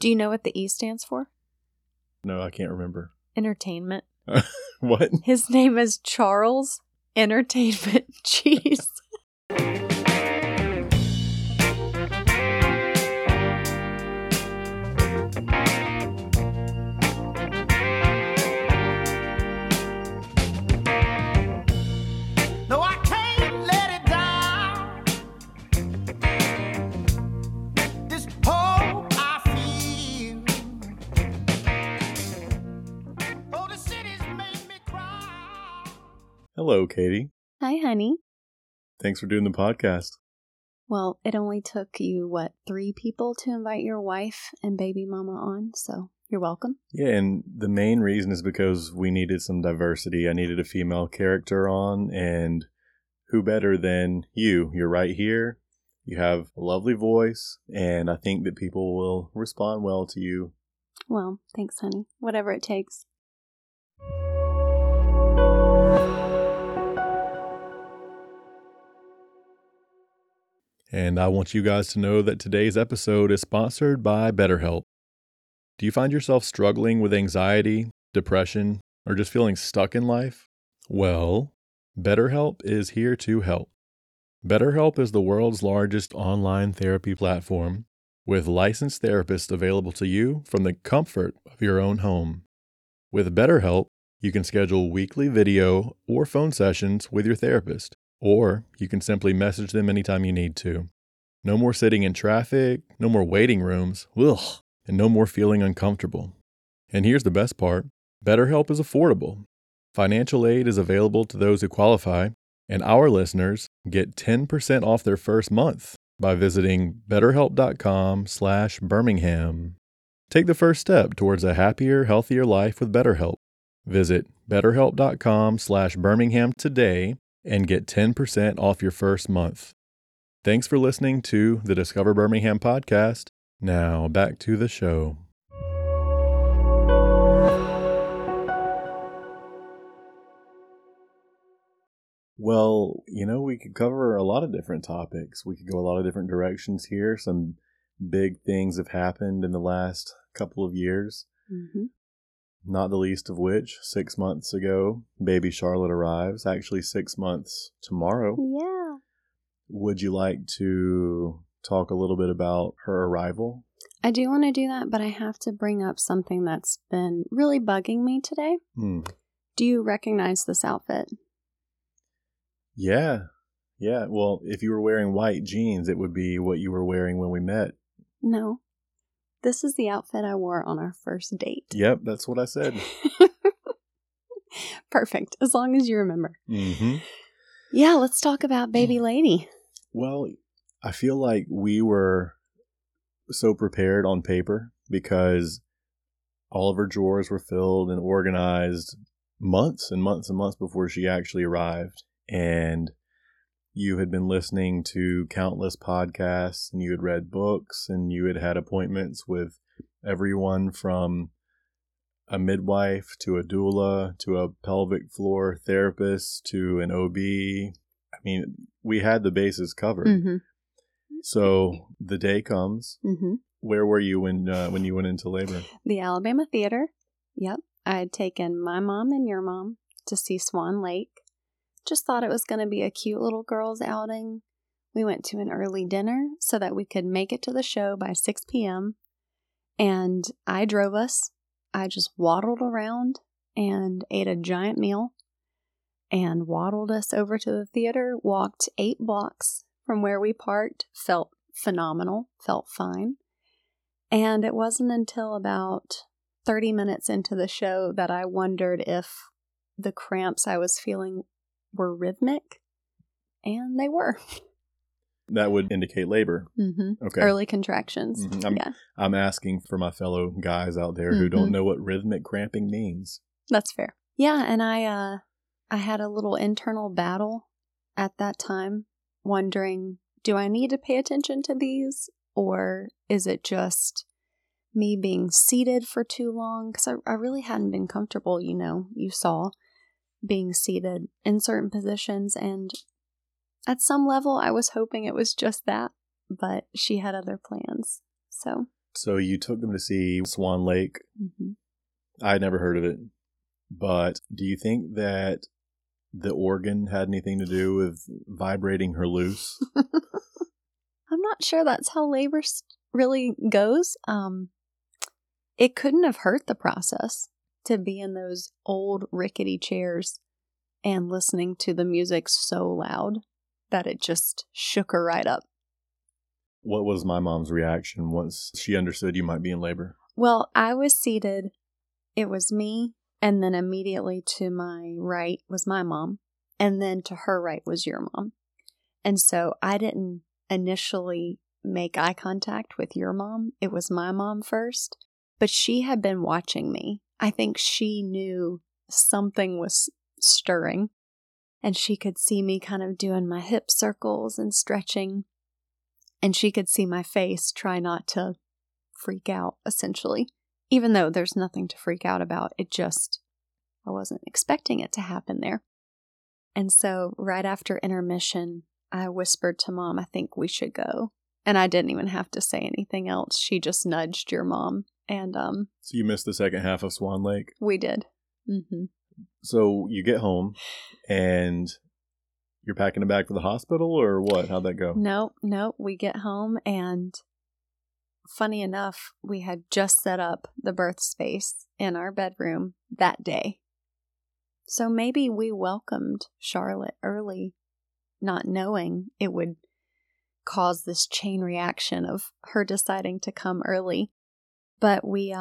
Do you know what the E stands for? No, I can't remember. Entertainment. What? His name is Charles Entertainment Cheese. Hello, Katie. Hi, honey. Thanks for doing the podcast. Well, it only took you, 3 people to invite your wife and baby mama on, so you're welcome. Yeah, and the main reason is because we needed some diversity. I needed a female character on, and who better than you? You're right here. You have a lovely voice, and I think that people will respond well to you. Well, thanks, honey. Whatever it takes. And I want you guys to know that today's episode is sponsored by BetterHelp. Do you find yourself struggling with anxiety, depression, or just feeling stuck in life? Well, BetterHelp is here to help. BetterHelp is the world's largest online therapy platform with licensed therapists available to you from the comfort of your own home. With BetterHelp, you can schedule weekly video or phone sessions with your therapist. Or you can simply message them anytime you need to. No more sitting in traffic, no more waiting rooms, ugh, and no more feeling uncomfortable. And here's the best part, BetterHelp is affordable. Financial aid is available to those who qualify, and our listeners get 10% off their first month by visiting betterhelp.com/Birmingham. Take the first step towards a happier, healthier life with BetterHelp. Visit betterhelp.com/Birmingham today and get 10% off your first month. Thanks for listening to the Discover Birmingham podcast. Now back to the show. Well, we could cover a lot of different topics. We could go a lot of different directions here. Some big things have happened in the last couple of years. Mm-hmm. Not the least of which, 6 months ago, baby Charlotte arrives. Actually, 6 months tomorrow. Yeah. Would you like to talk a little bit about her arrival? I do want to do that, but I have to bring up something that's been really bugging me today. Do you recognize this outfit? Yeah. Yeah. Well, if you were wearing white jeans, it would be what you were wearing when we met. No. This is the outfit I wore on our first date. Yep, that's what I said. Perfect. As long as you remember. Mm-hmm. Yeah, let's talk about baby lady. Well, I feel like we were so prepared on paper because all of her drawers were filled and organized months and months and months before she actually arrived. And you had been listening to countless podcasts, and you had read books, and you had had appointments with everyone from a midwife to a doula to a pelvic floor therapist to an OB. I mean, we had the bases covered. Mm-hmm. So the day comes. Mm-hmm. Where were you when you went into labor? The Alabama Theater. Yep. I had taken my mom and your mom to see Swan Lake. Just thought it was going to be a cute little girls' outing. We went to an early dinner so that we could make it to the show by 6 p.m. And I drove us. I just waddled around and ate a giant meal and waddled us over to the theater, walked 8 blocks from where we parked, felt phenomenal, felt fine. And it wasn't until about 30 minutes into the show that I wondered if the cramps I was feeling were rhythmic, and they were. That would indicate labor. Mm-hmm. Okay. Early contractions. Mm-hmm. I'm asking for my fellow guys out there, mm-hmm, who don't know what rhythmic cramping means. That's fair. Yeah, and I had a little internal battle at that time, wondering, do I need to pay attention to these, or is it just me being seated for too long? Because I really hadn't been comfortable, you saw, being seated in certain positions, and at some level I was hoping it was just that, but she had other plans. So So you took them to see Swan Lake. Mm-hmm. I had never heard of it. But do you think that the organ had anything to do with vibrating her loose? I'm not sure that's how labor really goes. It couldn't have hurt the process to be in those old rickety chairs and listening to the music so loud that it just shook her right up. What was my mom's reaction once she understood you might be in labor? Well, I was seated. It was me. And then immediately to my right was my mom. And then to her right was your mom. And so I didn't initially make eye contact with your mom. It was my mom first. But she had been watching me. I think she knew something was stirring. And she could see me kind of doing my hip circles and stretching. And she could see my face try not to freak out, essentially. Even though there's nothing to freak out about, it just, I wasn't expecting it to happen there. And so right after intermission, I whispered to Mom, I think we should go. And I didn't even have to say anything else. She just nudged your mom. And So you missed the second half of Swan Lake? We did. Mm-hmm. So you get home and you're packing a bag for the hospital or what? How'd that go? No. We get home and... Funny enough, we had just set up the birth space in our bedroom that day. So maybe we welcomed Charlotte early, not knowing it would cause this chain reaction of her deciding to come early. But we,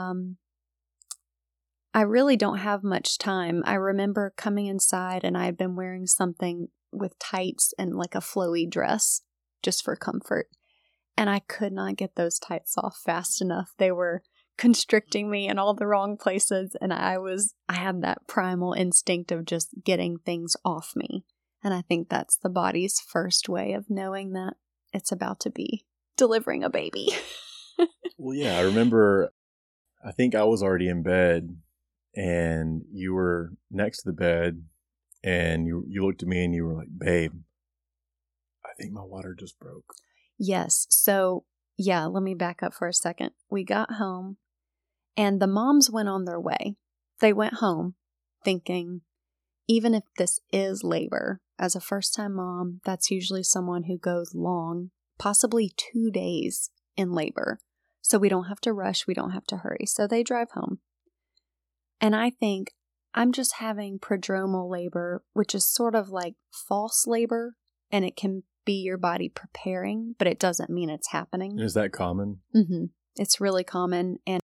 I really don't have much time. I remember coming inside and I had been wearing something with tights and like a flowy dress just for comfort. And I could not get those tights off fast enough. They were constricting me in all the wrong places. And I had that primal instinct of just getting things off me. And I think that's the body's first way of knowing that it's about to be delivering a baby. Well, yeah, I remember, I think I was already in bed and you were next to the bed and you looked at me and you were like, babe, I think my water just broke. Yes. So, yeah, let me back up for a second. We got home and the moms went on their way. They went home thinking, even if this is labor, as a first-time mom, that's usually someone who goes long, possibly 2 days in labor. So we don't have to rush. We don't have to hurry. So they drive home. And I think I'm just having prodromal labor, which is sort of like false labor, and it can be your body preparing, but it doesn't mean it's happening. Is that common? Mm-hmm. It's really common. And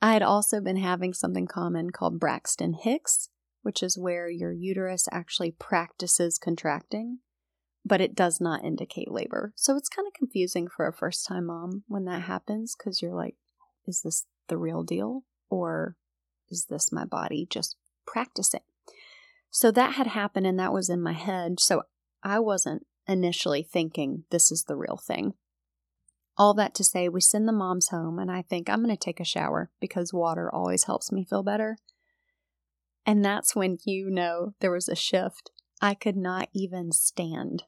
I had also been having something common called Braxton Hicks, which is where your uterus actually practices contracting, but it does not indicate labor. So it's kind of confusing for a first-time mom when that happens because you're like, is this the real deal? Or is this my body just practicing? So that had happened and that was in my head. So I wasn't initially thinking this is the real thing. All that to say, we send the moms home and I think I'm going to take a shower because water always helps me feel better. And that's when there was a shift. I could not even stand.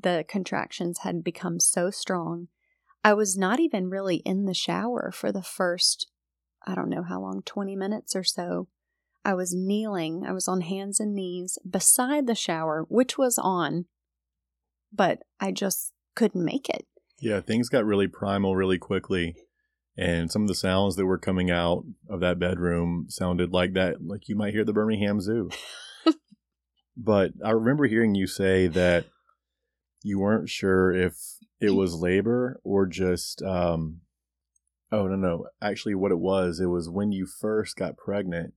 The contractions had become so strong. I was not even really in the shower for the first, I don't know how long, 20 minutes or so. I was kneeling. I was on hands and knees beside the shower, which was on. But I just couldn't make it. Yeah, things got really primal really quickly. And some of the sounds that were coming out of that bedroom sounded like that, like you might hear the Birmingham Zoo. But I remember hearing you say that you weren't sure if it was labor or just, Actually, what it was when you first got pregnant.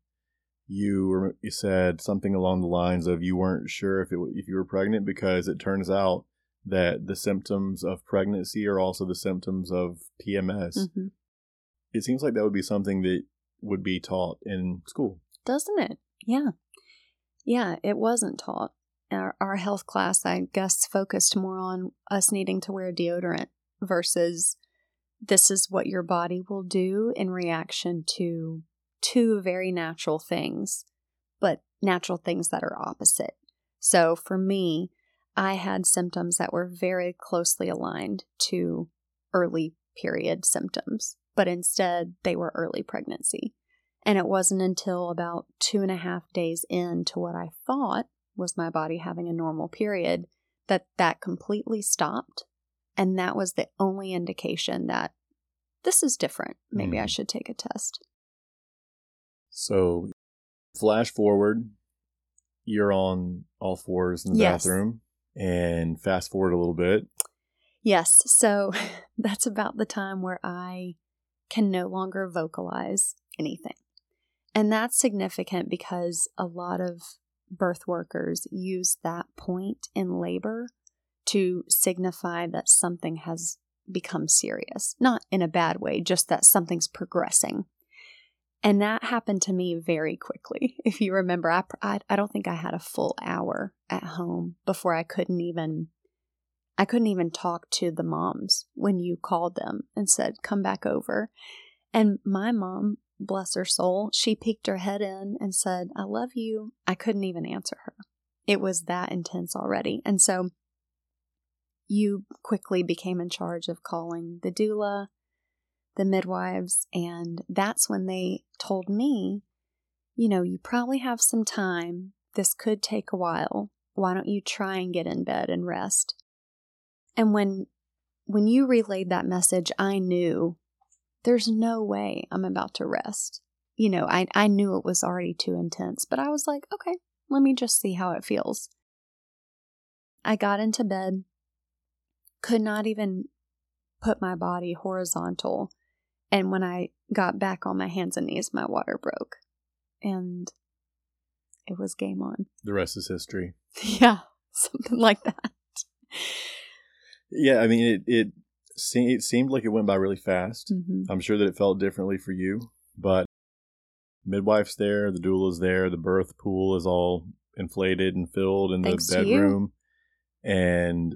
You said something along the lines of you weren't sure if you were pregnant because it turns out that the symptoms of pregnancy are also the symptoms of PMS. Mm-hmm. It seems like that would be something that would be taught in school. Doesn't it? Yeah. Yeah, it wasn't taught. Our health class, I guess, focused more on us needing to wear deodorant versus this is what your body will do in reaction to two very natural things, but natural things that are opposite. So for me, I had symptoms that were very closely aligned to early period symptoms. but instead they were early pregnancy. And it wasn't until about 2.5 days into what I thought was my body having a normal period that that completely stopped. And that was the only indication that this is different. Maybe I should take a test. So flash forward, you're on all fours in the bathroom, and fast forward a little bit. Yes. So that's about the time where I can no longer vocalize anything. And that's significant because a lot of birth workers use that point in labor to signify that something has become serious, not in a bad way, just that something's progressing. And that happened to me very quickly. If you remember, I don't think I had a full hour at home before I couldn't even talk to the moms when you called them and said, come back over. And my mom, bless her soul, she peeked her head in and said, I love you. I couldn't even answer her. It was that intense already. And so you quickly became in charge of calling the doula, the midwives, and that's when they told me, you know, you probably have some time. This could take a while. Why don't you try and get in bed and rest? And when you relayed that message, I knew there's no way I'm about to rest. You know, I knew it was already too intense, but I was like, okay, let me just see how it feels. I got into bed, could not even put my body horizontal. And when I got back on my hands and knees, my water broke. And it was game on. The rest is history. Yeah, something like that. Yeah, I mean, it seemed like it went by really fast. Mm-hmm. I'm sure that it felt differently for you, but midwife's there, the doula's there, the birth pool is all inflated and filled in the bedroom. And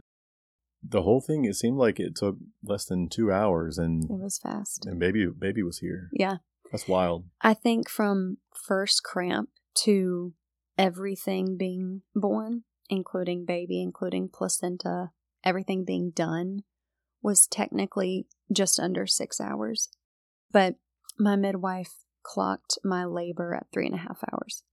the whole thing, it seemed like it took less than 2 hours, and it was fast. And baby was here. Yeah. That's wild. I think from first cramp to everything being born, including baby, including placenta, everything being done was technically just under 6 hours. But my midwife clocked my labor at 3.5 hours.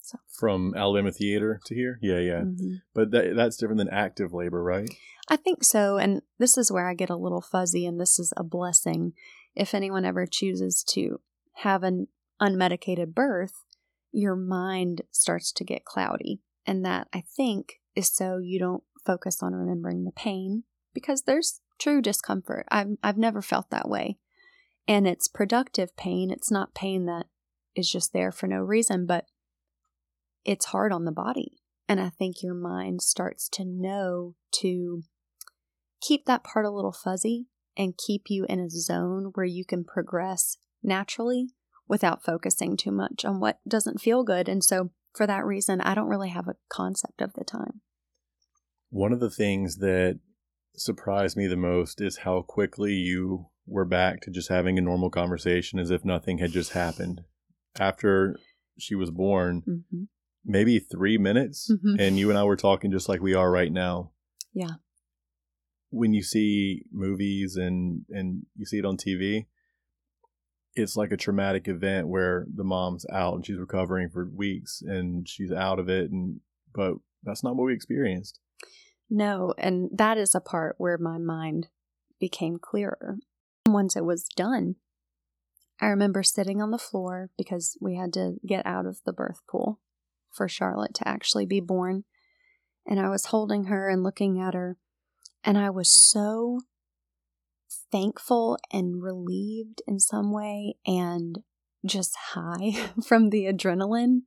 So. From Alabama Theater to here? Yeah, yeah. Mm-hmm. But that's different than active labor, right? I think so. And this is where I get a little fuzzy, and this is a blessing. If anyone ever chooses to have an unmedicated birth, your mind starts to get cloudy. And that, I think, is so you don't focus on remembering the pain, because there's true discomfort. I've never felt that way. And it's productive pain. It's not pain that is just there for no reason, but it's hard on the body. And I think your mind starts to know to keep that part a little fuzzy and keep you in a zone where you can progress naturally without focusing too much on what doesn't feel good. And so for that reason, I don't really have a concept of the time. One of the things that surprised me the most is how quickly you were back to just having a normal conversation as if nothing had just happened. After she was born, mm-hmm. maybe 3 minutes, mm-hmm. and you and I were talking just like we are right now. Yeah. When you see movies and you see it on TV, it's like a traumatic event where the mom's out and she's recovering for weeks and she's out of it. But that's not what we experienced. No, and that is a part where my mind became clearer. Once it was done, I remember sitting on the floor because we had to get out of the birth pool for Charlotte to actually be born. And I was holding her and looking at her, and I was so thankful and relieved in some way and just high from the adrenaline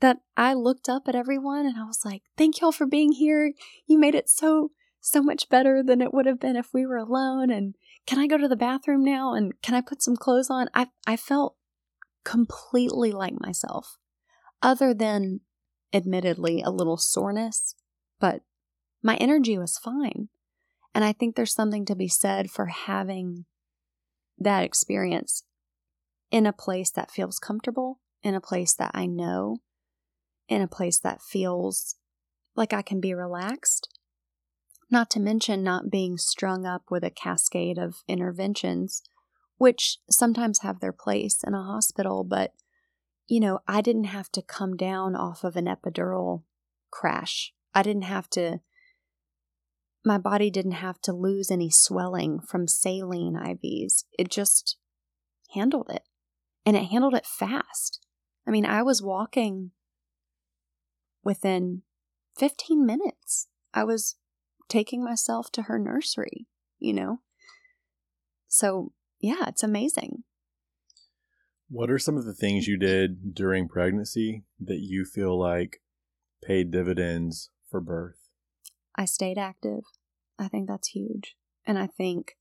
that I looked up at everyone and I was like, thank y'all for being here. You made it so much better than it would have been if we were alone. And can I go to the bathroom now? And can I put some clothes on? I felt completely like myself, other than admittedly a little soreness, but my energy was fine. And I think there's something to be said for having that experience in a place that feels comfortable, in a place that I know, in a place that feels like I can be relaxed. not to mention not being strung up with a cascade of interventions, which sometimes have their place in a hospital, but, you know, I didn't have to come down off of an epidural crash. My body didn't have to lose any swelling from saline IVs. It just handled it. And it handled it fast. I mean, I was walking within 15 minutes. I was taking myself to her nursery, you know? So, yeah, it's amazing. What are some of the things you did during pregnancy that you feel like paid dividends for birth? I stayed active. I think that's huge. And I think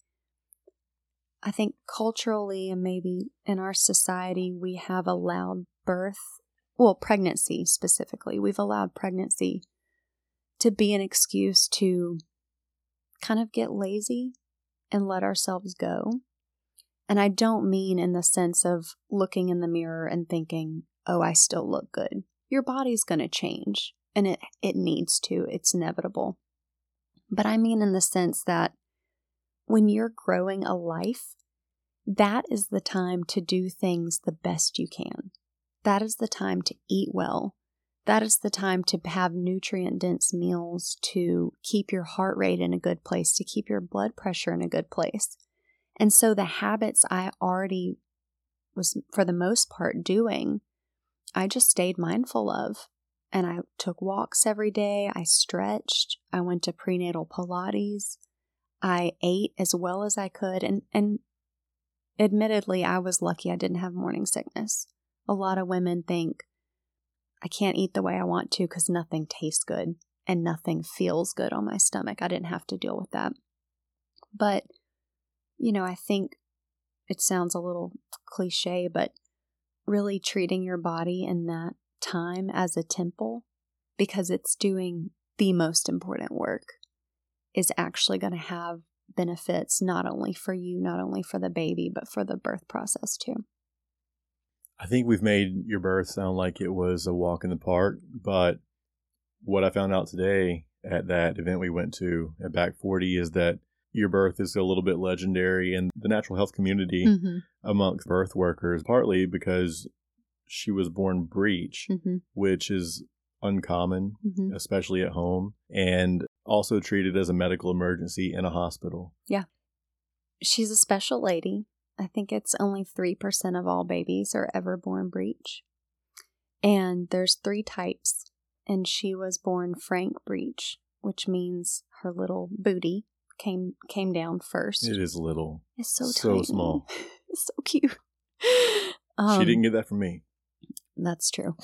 culturally and maybe in our society, we have allowed pregnancy specifically. We've allowed pregnancy to be an excuse to kind of get lazy and let ourselves go. And I don't mean in the sense of looking in the mirror and thinking, oh, I still look good. Your body's going to change, and it needs to. It's inevitable. But I mean in the sense that when you're growing a life, that is the time to do things the best you can. That is the time to eat well. That is the time to have nutrient-dense meals, to keep your heart rate in a good place, to keep your blood pressure in a good place. And so the habits I already was, for the most part, doing, I just stayed mindful of. And I took walks every day. I stretched. I went to prenatal Pilates. I ate as well as I could, and admittedly, I was lucky I didn't have morning sickness. A lot of women think, I can't eat the way I want to because nothing tastes good and nothing feels good on my stomach. I didn't have to deal with that. But, you know, I think it sounds a little cliche, but really treating your body in that time as a temple, because it's doing the most important work, is actually going to have benefits not only for you, not only for the baby, but for the birth process too. I think we've made your birth sound like it was a walk in the park, but what I found out today at that event we went to at Back 40 is that your birth is a little bit legendary in the natural health community mm-hmm. amongst birth workers, partly because she was born breech, mm-hmm. which is uncommon, mm-hmm. especially at home, and also treated as a medical emergency in a hospital. Yeah. She's a special lady. I think it's only 3% of all babies are ever born breech. And there's 3 types. And she was born frank breech, which means her little booty came down first. It is little. It's so tiny. So small. It's so cute. She didn't get that from me. That's true.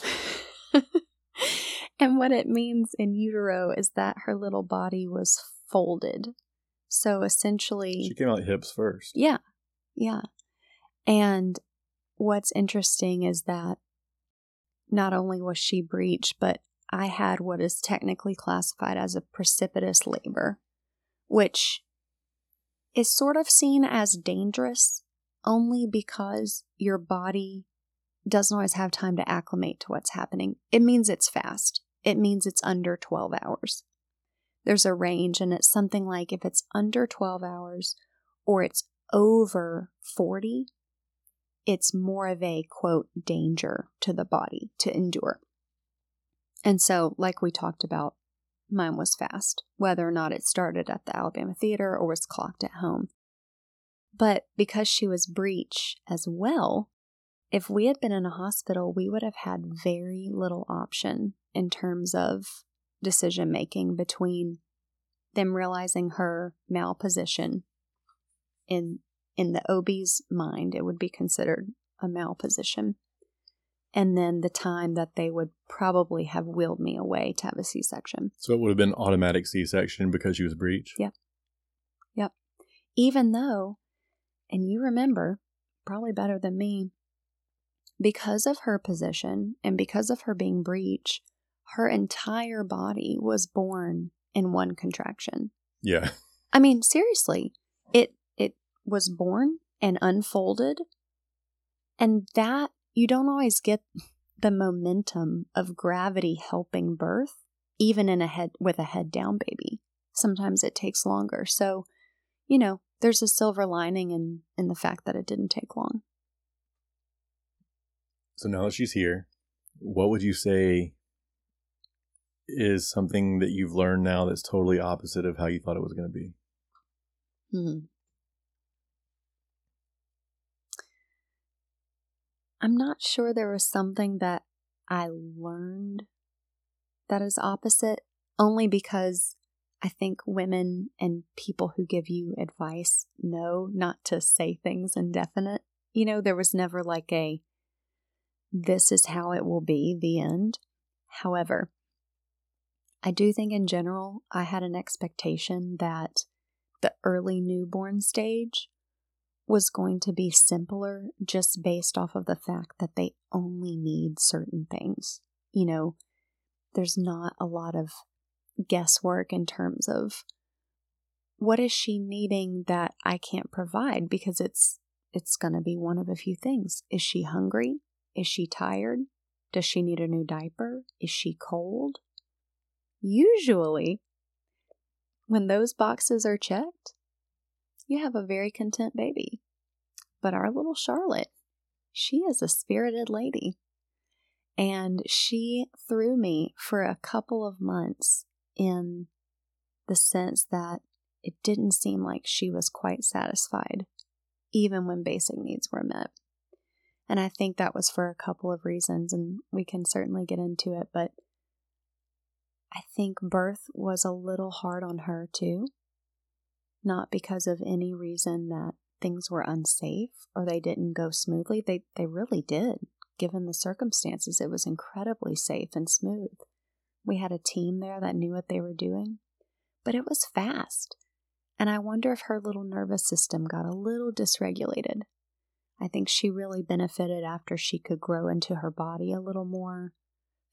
And what it means in utero is that her little body was folded. So essentially... She came out hips first. Yeah. Yeah. And what's interesting is that not only was she breech, but I had what is technically classified as a precipitous labor, which is sort of seen as dangerous only because your body doesn't always have time to acclimate to what's happening. It means it's fast. It means it's under 12 hours. There's a range, and it's something like if it's under 12 hours or it's over 40, it's more of a, quote, danger to the body to endure. And so, like we talked about, mine was fast, whether or not it started at the Alabama Theater or was clocked at home. But because she was breech as well, if we had been in a hospital, we would have had very little option in terms of decision making between them realizing her malposition. In the OB's mind, it would be considered a malposition. And then the time that they would probably have willed me away to have a C-section. So it would have been automatic C-section because she was breech? Yep. Yep. Even though, and you remember, probably better than me, because of her position and because of her being breech, her entire body was born in one contraction. Yeah. I mean, seriously, it was born and unfolded. And that, you don't always get the momentum of gravity helping birth, even with a head down baby. sometimes it takes longer. So, you know, there's a silver lining in the fact that it didn't take long. So now that she's here, what would you say is something that you've learned now that's totally opposite of how you thought it was going to be? I'm not sure there was something that I learned that is opposite, only because I think women and people who give you advice know not to say things indefinite. You know, there was never like a, this is how it will be, the end. However, I do think in general, I had an expectation that the early newborn stage was going to be simpler just based off of the fact that they only need certain things. You know, there's not a lot of guesswork in terms of what is she needing that I can't provide, because it's going to be one of a few things. Is she hungry? Is she tired? Does she need a new diaper? Is she cold? Usually, when those boxes are checked, you have a very content baby. But our little Charlotte, she is a spirited lady. And she threw me for a couple of months in the sense that it didn't seem like she was quite satisfied, even when basic needs were met. And I think that was for a couple of reasons, and we can certainly get into it, but I think birth was a little hard on her too, not because of any reason that things were unsafe or they didn't go smoothly. They really did. Given the circumstances, it was incredibly safe and smooth. We had a team there that knew what they were doing, but it was fast. And I wonder if her little nervous system got a little dysregulated. I think she really benefited after she could grow into her body a little more,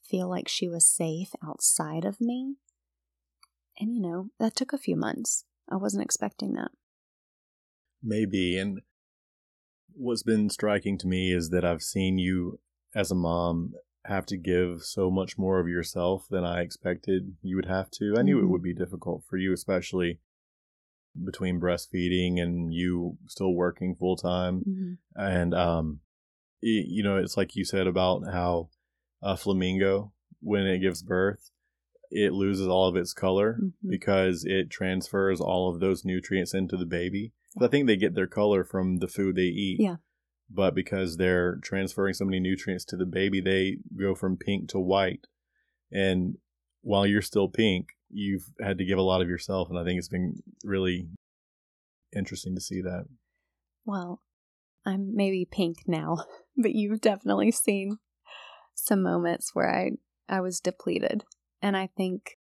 feel like she was safe outside of me. And, you know, that took a few months. I wasn't expecting that. Maybe. And what's been striking to me is that I've seen you as a mom have to give so much more of yourself than I expected you would have to. I knew it would be difficult for you, especially between breastfeeding and you still working full time. And, you know, it's like you said about how a flamingo, when it gives birth, it loses all of its color because it transfers all of those nutrients into the baby. I think they get their color from the food they eat. Yeah. But because they're transferring so many nutrients to the baby, they go from pink to white. And while you're still pink, you've had to give a lot of yourself. And I think it's been really interesting to see that. Well, I'm maybe pink now, but you've definitely seen some moments where I was depleted. And I think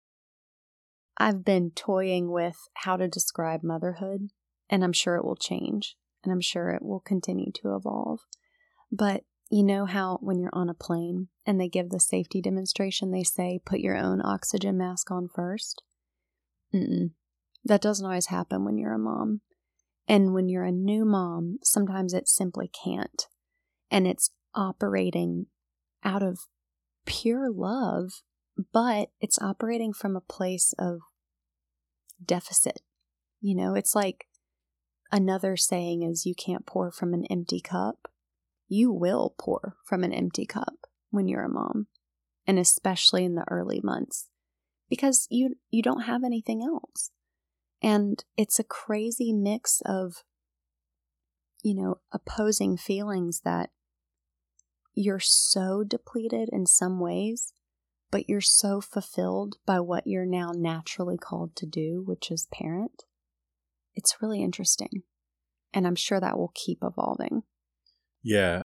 I've been toying with how to describe motherhood. And I'm sure it will change. And I'm sure it will continue to evolve. But you know how when you're on a plane and they give the safety demonstration, they say, put your own oxygen mask on first? That doesn't always happen when you're a mom. And when you're a new mom, sometimes it simply can't. And it's operating out of pure love, but it's operating from a place of deficit. You know, it's like, another saying is you can't pour from an empty cup. You will pour from an empty cup when you're a mom, and especially in the early months, because you don't have anything else. And it's a crazy mix of, you know, opposing feelings that you're so depleted in some ways, but you're so fulfilled by what you're now naturally called to do, which is parent. It's really interesting, and I'm sure that will keep evolving. Yeah.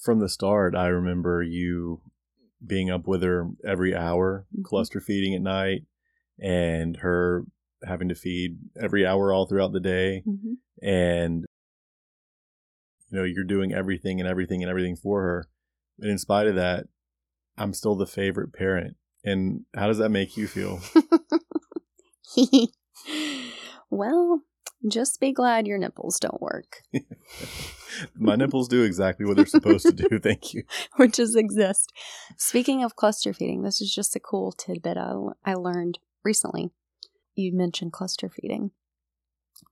From the start, I remember you being up with her every hour, cluster feeding at night, and her having to feed every hour all throughout the day. And, you know, you're doing everything for her. And in spite of that, I'm still the favorite parent. And how does that make you feel? Well, Just be glad your nipples don't work. My nipples do exactly what they're supposed to do. Thank you. Which is exist. Speaking of cluster feeding, this is just a cool tidbit I learned recently. You mentioned cluster feeding.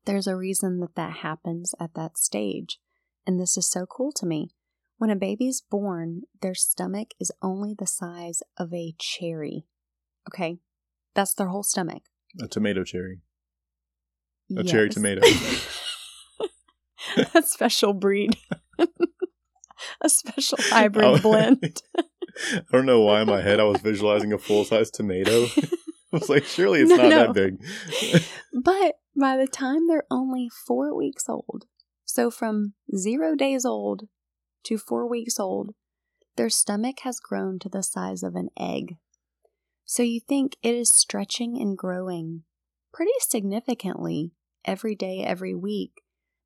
There's a reason that happens at that stage. And this is so cool to me. When a baby's born, their stomach is only the size of a cherry. Okay? That's their whole stomach. A tomato cherry. A yes. Cherry tomato. A special breed. A special hybrid blend. I don't know why in my head I was visualizing a full-size tomato. I was like, surely it's not that big. But by the time they're only 4 weeks old, so from 0 days old to 4 weeks old, their stomach has grown to the size of an egg. So you think it is stretching and growing pretty significantly every day, every week.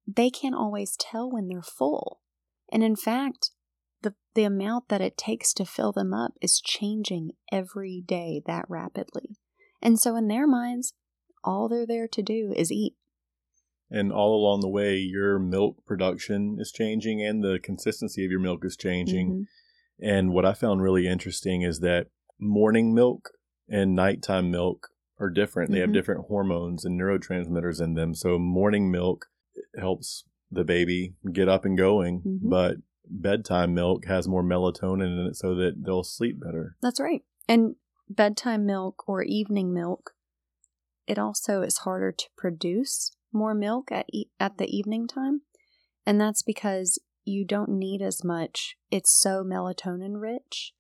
They can't always tell when they're full. And in fact, the amount that it takes to fill them up is changing every day that rapidly. And so in their minds, all they're there to do is eat. And all along the way, your milk production is changing and the consistency of your milk is changing. Mm-hmm. And what I found really interesting is that morning milk and nighttime milk are different. Mm-hmm. They have different hormones and neurotransmitters in them. So morning milk helps the baby get up and going, mm-hmm. but bedtime milk has more melatonin in it so that they'll sleep better. That's right. And bedtime milk or evening milk, it also is harder to produce more milk at the evening time. And that's because you don't need as much. It's so melatonin rich.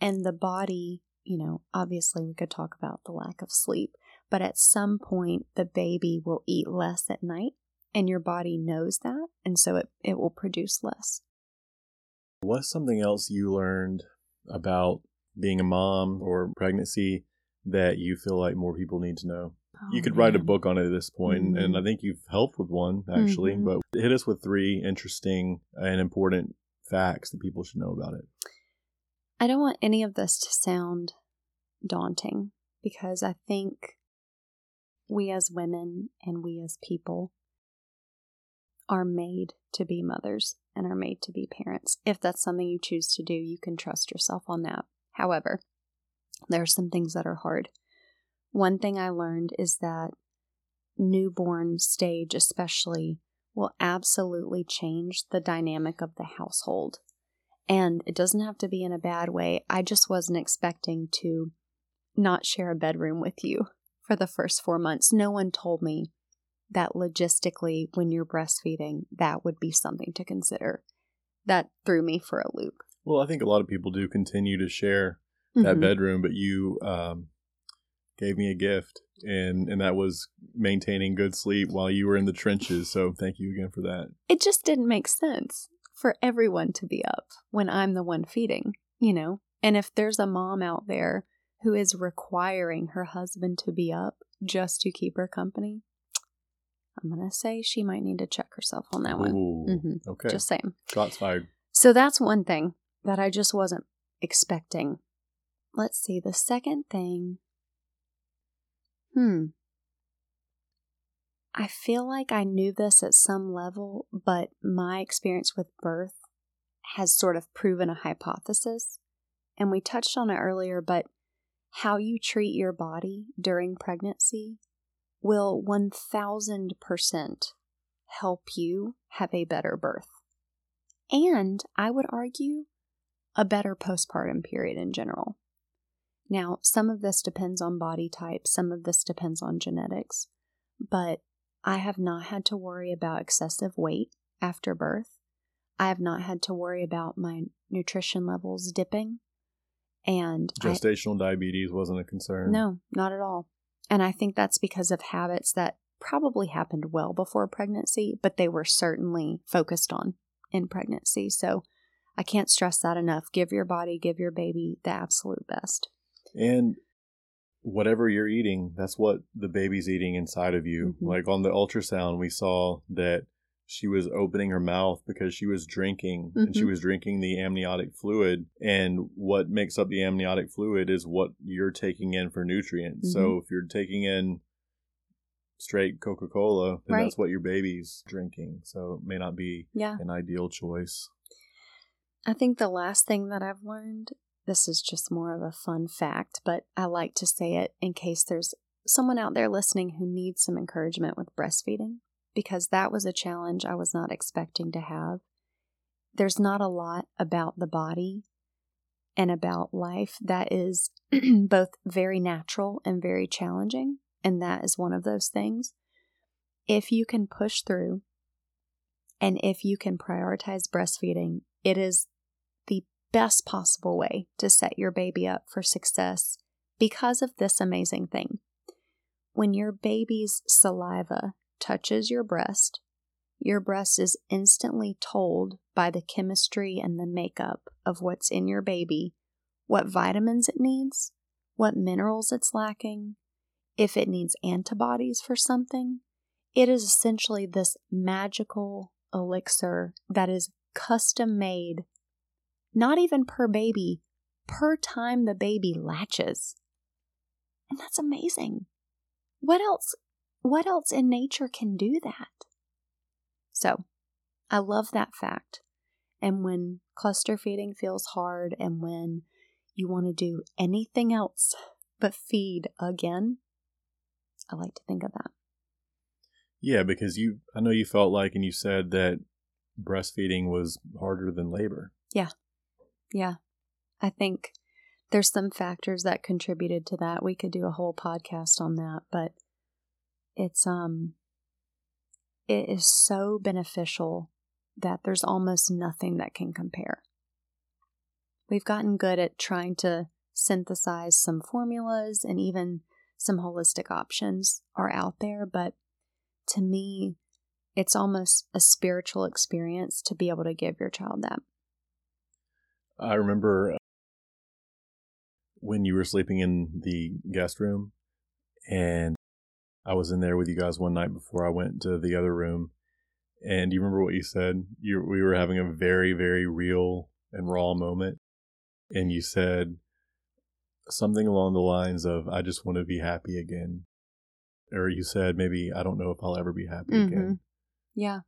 And the body, you know, obviously we could talk about the lack of sleep, but at some point the baby will eat less at night and your body knows that. And so it will produce less. What's something else you learned about being a mom or pregnancy that you feel like more people need to know? You could write a book on it at this point, mm-hmm. and I think you've helped with one, actually. Mm-hmm. But hit us with 3 interesting and important facts that people should know about it. I don't want any of this to sound daunting, because I think we as women and we as people are made to be mothers and are made to be parents. If that's something you choose to do, you can trust yourself on that. However, there are some things that are hard. One thing I learned is that newborn stage especially will absolutely change the dynamic of the household. And it doesn't have to be in a bad way. I just wasn't expecting to not share a bedroom with you for the first 4 months. No one told me that logistically when you're breastfeeding, that would be something to consider. That threw me for a loop. Well, I think a lot of people do continue to share that mm-hmm. bedroom, but you... gave me a gift, and that was maintaining good sleep while you were in the trenches. So thank you again for that. It just didn't make sense for everyone to be up when I'm the one feeding, you know? And if there's a mom out there who is requiring her husband to be up just to keep her company, I'm going to say she might need to check herself on that one. Ooh, mm-hmm. Okay. Just saying. Shots fired. So that's one thing that I just wasn't expecting. Let's see. The second thing... I feel like I knew this at some level, but my experience with birth has sort of proven a hypothesis. And we touched on it earlier, but how you treat your body during pregnancy will 1000% help you have a better birth. And I would argue a better postpartum period in general. Now, some of this depends on body type, some of this depends on genetics, but I have not had to worry about excessive weight after birth. I have not had to worry about my nutrition levels dipping. And gestational diabetes wasn't a concern. No, not at all. And I think that's because of habits that probably happened well before pregnancy, but they were certainly focused on in pregnancy. So I can't stress that enough. Give your body, give your baby the absolute best. And whatever you're eating, that's what the baby's eating inside of you. Mm-hmm. Like on the ultrasound, we saw that she was opening her mouth because she was drinking, mm-hmm. and she was drinking the amniotic fluid. And what makes up the amniotic fluid is what you're taking in for nutrients. Mm-hmm. So if you're taking in straight Coca-Cola, then that's what your baby's drinking. So it may not be an ideal choice. I think the last thing that I've learned, this is just more of a fun fact, but I like to say it in case there's someone out there listening who needs some encouragement with breastfeeding, because that was a challenge I was not expecting to have. There's not a lot about the body and about life that is both very natural and very challenging, and that is one of those things. If you can push through and if you can prioritize breastfeeding, it is the best possible way to set your baby up for success because of this amazing thing. When your baby's saliva touches your breast is instantly told by the chemistry and the makeup of what's in your baby, what vitamins it needs, what minerals it's lacking, if it needs antibodies for something. It is essentially this magical elixir that is custom made, not even per baby, per time the baby latches. And that's amazing. What else in nature can do that? So I love that fact. And when cluster feeding feels hard and when you want to do anything else but feed again, I like to think of that. Yeah, because I know you felt like, and you said that breastfeeding was harder than labor. Yeah. Yeah. I think there's some factors that contributed to that. We could do a whole podcast on that, but it is so beneficial that there's almost nothing that can compare. We've gotten good at trying to synthesize some formulas, and even some holistic options are out there, but to me, it's almost a spiritual experience to be able to give your child that. I remember when you were sleeping in the guest room, and I was in there with you guys one night before I went to the other room. And you remember what you said? We were having a very, very real and raw moment. And you said something along the lines of, I just want to be happy again. Or you said, maybe, I don't know if I'll ever be happy again. Yeah.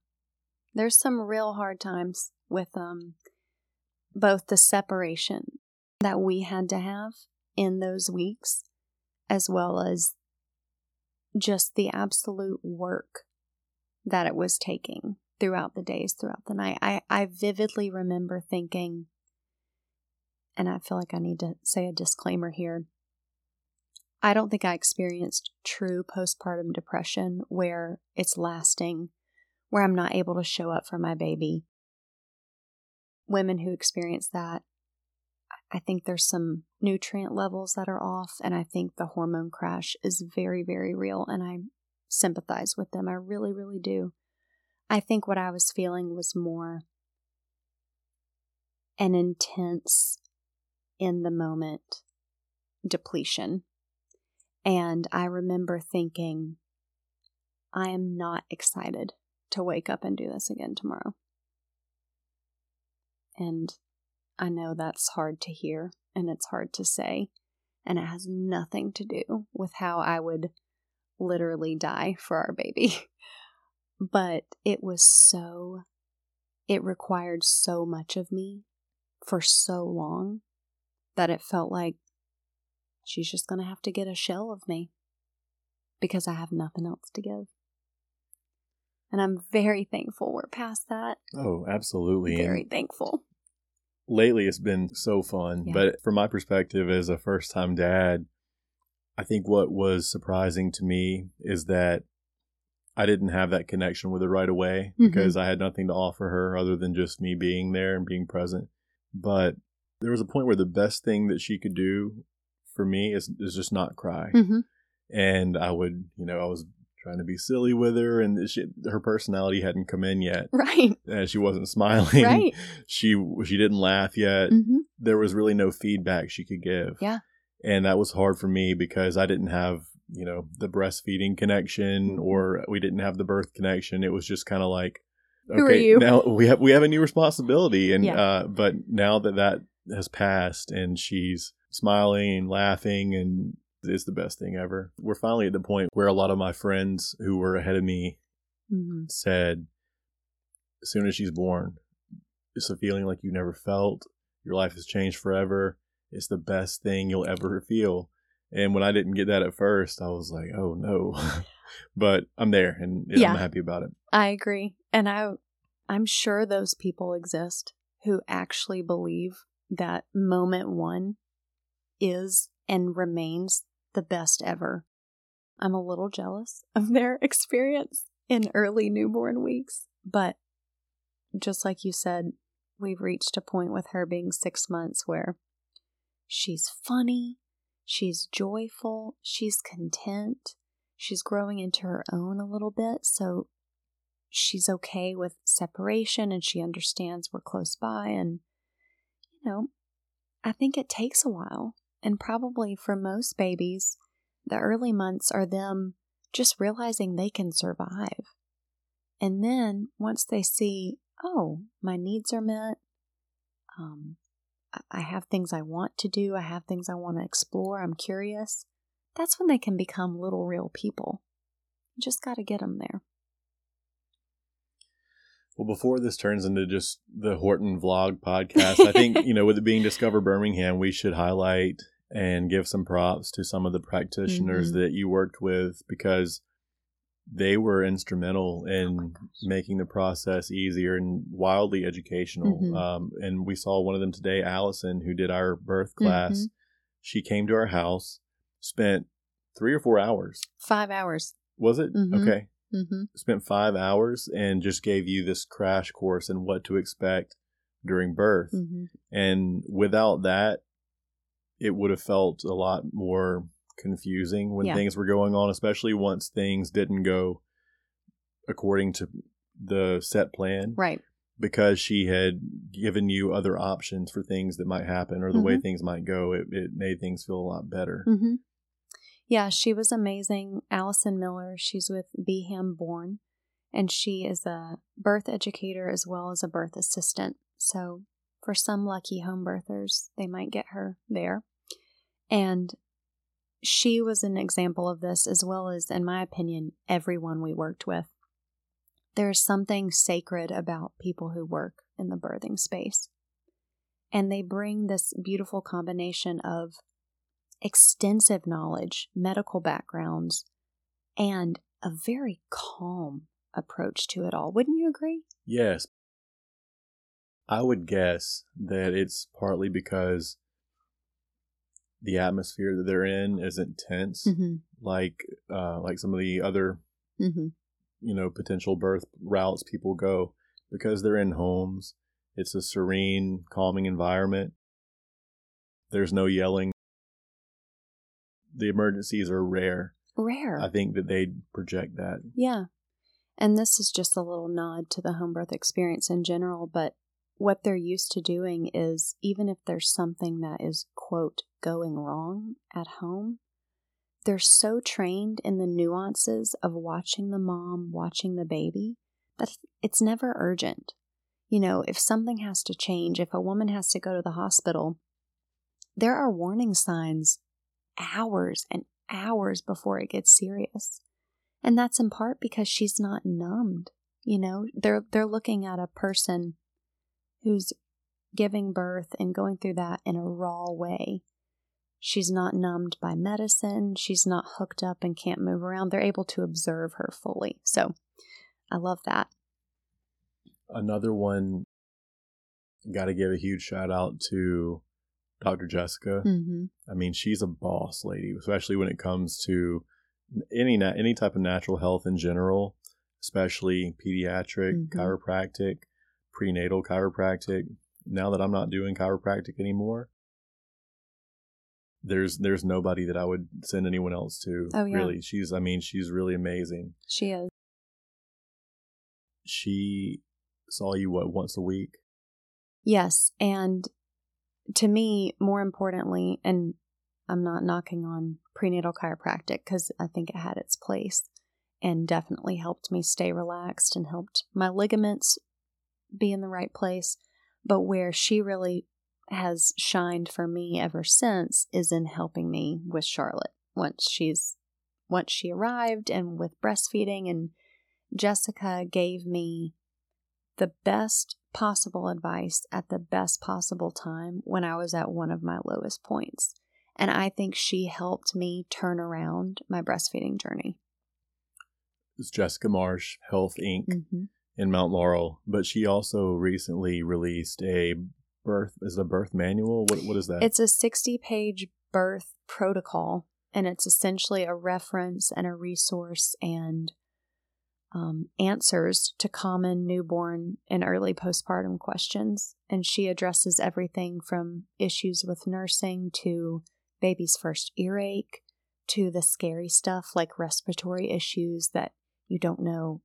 There's some real hard times with both the separation that we had to have in those weeks, as well as just the absolute work that it was taking throughout the days, throughout the night. I vividly remember thinking, and I feel like I need to say a disclaimer here, I don't think I experienced true postpartum depression where it's lasting, where I'm not able to show up for my baby. Women who experience that, I think there's some nutrient levels that are off, and I think the hormone crash is very, very real, and I sympathize with them. I really, really do. I think what I was feeling was more an intense, in-the-moment depletion. And I remember thinking, I am not excited to wake up and do this again tomorrow. And I know that's hard to hear and it's hard to say, and it has nothing to do with how I would literally die for our baby. But it required so much of me for so long that it felt like she's just going to have to get a shell of me because I have nothing else to give. And I'm very thankful we're past that. Oh, absolutely. Very thankful. Lately, it's been so fun. Yeah. But from my perspective as a first-time dad, I think what was surprising to me is that I didn't have that connection with her right away because I had nothing to offer her other than just me being there and being present. But there was a point where the best thing that she could do for me is just not cry. And I would, I was trying to be silly with her, and her personality hadn't come in yet. Right. And she wasn't smiling. Right. She didn't laugh yet. There was really no feedback she could give. Yeah. And that was hard for me because I didn't have, the breastfeeding connection, or we didn't have the birth connection. It was just kind of like, okay, who are you? Now we have a new responsibility, and but now that has passed, and she's smiling and laughing and is the best thing ever. We're finally at the point where a lot of my friends who were ahead of me mm-hmm. said, as soon as she's born, it's a feeling like you never felt. Your life has changed forever. It's the best thing you'll ever feel. And when I didn't get that at first, I was like, oh, no. But I'm there and I'm happy about it. I agree. And I'm sure those people exist who actually believe that moment one is and remains the best ever. I'm a little jealous of their experience in early newborn weeks. But just like you said, we've reached a point with her being 6 months where she's funny, she's joyful, she's content, she's growing into her own a little bit, so she's okay with separation and she understands we're close by. And, you know, I think it takes a while. And probably for most babies, the early months are them just realizing they can survive. And then once they see, oh, my needs are met, I have things I want to do, I have things I want to explore, I'm curious, that's when they can become little real people. You just got to get them there. Well, before this turns into just the Horton vlog podcast, I think, with it being Discover Birmingham, we should highlight and give some props to some of the practitioners mm-hmm. that you worked with, because they were instrumental in making the process easier and wildly educational. Mm-hmm. And we saw one of them today, Allison, who did our birth class. Mm-hmm. She came to our house, spent 3 or 4 hours. 5 hours. Was it? Mm-hmm. Okay. Mm-hmm. Spent 5 hours and just gave you this crash course in what to expect during birth. Mm-hmm. And without that, it would have felt a lot more confusing when things were going on, especially once things didn't go according to the set plan. Right. Because she had given you other options for things that might happen or the mm-hmm. way things might go. It made things feel a lot better. Mm-hmm. Yeah, she was amazing. Allison Miller, she's with Beeham Born, and she is a birth educator as well as a birth assistant. So for some lucky home birthers, they might get her there. And she was an example of this, as well as, in my opinion, everyone we worked with. There's something sacred about people who work in the birthing space. And they bring this beautiful combination of extensive knowledge, medical backgrounds, and a very calm approach to it all. Wouldn't you agree? Yes. I would guess that it's partly because the atmosphere that they're in isn't tense, mm-hmm. like some of the other, mm-hmm. Potential birth routes people go, because they're in homes. It's a serene, calming environment. There's no yelling. The emergencies are rare. I think that they project that. Yeah. And this is just a little nod to the home birth experience in general, but what they're used to doing is, even if there's something that is, quote, going wrong at home, they're so trained in the nuances of watching the mom, watching the baby, that it's never urgent. If something has to change, if a woman has to go to the hospital, there are warning signs hours and hours before it gets serious. And that's in part because she's not numbed. They're looking at a person who's giving birth and going through that in a raw way. She's not numbed by medicine. She's not hooked up and can't move around. They're able to observe her fully. So I love that. Another one, got to give a huge shout out to Dr. Jessica. Mm-hmm. I mean, she's a boss lady, especially when it comes to any type of natural health in general, especially pediatric, mm-hmm. chiropractic, prenatal chiropractic. Now that I'm not doing chiropractic anymore, there's nobody that I would send anyone else to. Oh, yeah. Really, she's really amazing. She is. She saw you, what, once a week? Yes, and to me, more importantly, and I'm not knocking on prenatal chiropractic because I think it had its place and definitely helped me stay relaxed and helped my ligaments be in the right place. But where she really has shined for me ever since is in helping me with Charlotte. once she arrived and with breastfeeding. And Jessica gave me the best possible advice at the best possible time when I was at one of my lowest points. And I think she helped me turn around my breastfeeding journey. It's Jessica Marsh Health Inc. Mm-hmm. in Mount Laurel, but she also recently released a birth manual. What is that? It's a 60-page birth protocol, and it's essentially a reference and a resource and answers to common newborn and early postpartum questions. And she addresses everything from issues with nursing to baby's first earache to the scary stuff like respiratory issues that you don't know,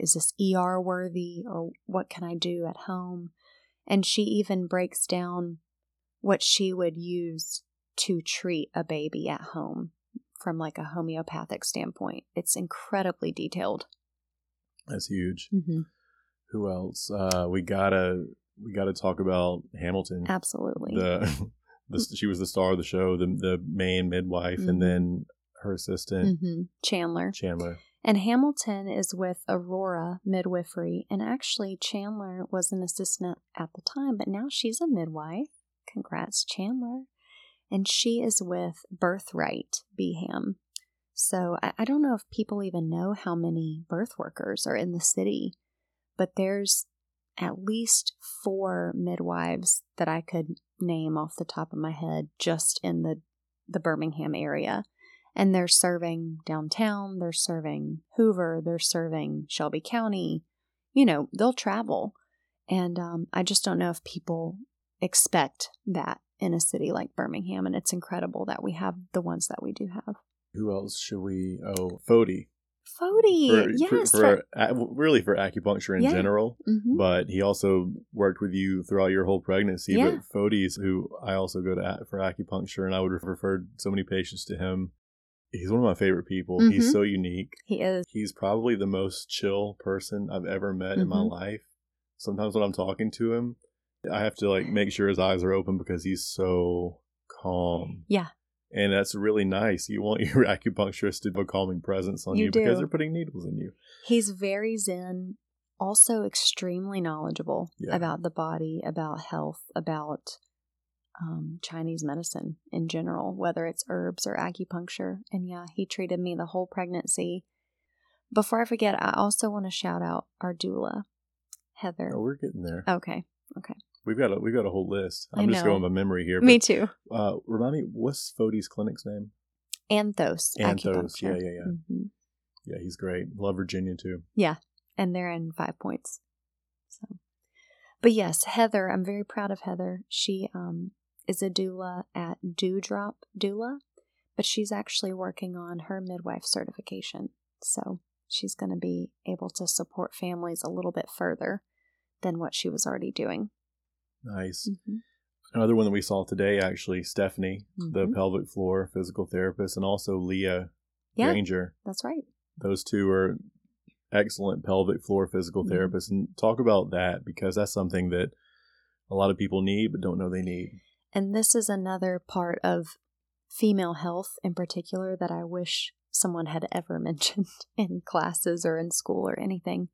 is this ER worthy or what can I do at home? And she even breaks down what she would use to treat a baby at home from like a homeopathic standpoint. It's incredibly detailed. That's huge. Mm-hmm. Who else? We gotta talk about Hamilton. Absolutely. She was the star of the show, the main midwife, mm-hmm. and then her assistant, mm-hmm. Chandler. And Hamilton is with Aurora Midwifery, and actually Chandler was an assistant at the time, but now she's a midwife. Congrats, Chandler. And she is with Birthright Beeham. So I don't know if people even know how many birth workers are in the city, but there's at least 4 midwives that I could name off the top of my head just in the Birmingham area. And they're serving downtown, they're serving Hoover, they're serving Shelby County. They'll travel. And I just don't know if people expect that in a city like Birmingham. And it's incredible that we have the ones that we do have. Who else should we? Oh, Fody. Yes. Really for acupuncture in general, mm-hmm. but he also worked with you throughout your whole pregnancy. Yeah. But Fody's, who I also go to for acupuncture, and I would refer so many patients to him. He's one of my favorite people. Mm-hmm. He's so unique. He is. He's probably the most chill person I've ever met mm-hmm. in my life. Sometimes when I'm talking to him, I have to make sure his eyes are open because he's so calm. Yeah. And that's really nice. You want your acupuncturist to have a calming presence on you because they're putting needles in you. He's very zen, also extremely knowledgeable about the body, about health, about Chinese medicine in general, whether it's herbs or acupuncture. And yeah, he treated me the whole pregnancy. Before I forget, I also want to shout out our doula, Heather. Oh, we're getting there. Okay. We've got a whole list. I'm just going by memory here. Me too. Remind me, what's Fody's clinic's name? Anthos. Yeah. Mm-hmm. Yeah, he's great. Love Virginia too. Yeah, and they're in 5 points. So, but yes, Heather. I'm very proud of Heather. She is a doula at Dewdrop Doula, but she's actually working on her midwife certification. So she's going to be able to support families a little bit further than what she was already doing. Nice. Mm-hmm. Another one that we saw today, actually, Stephanie, mm-hmm. the pelvic floor physical therapist, and also Leah Granger. That's right. Those two are excellent pelvic floor physical mm-hmm. therapists. And talk about that, because that's something that a lot of people need but don't know they need. And this is another part of female health in particular that I wish someone had ever mentioned in classes or in school or anything.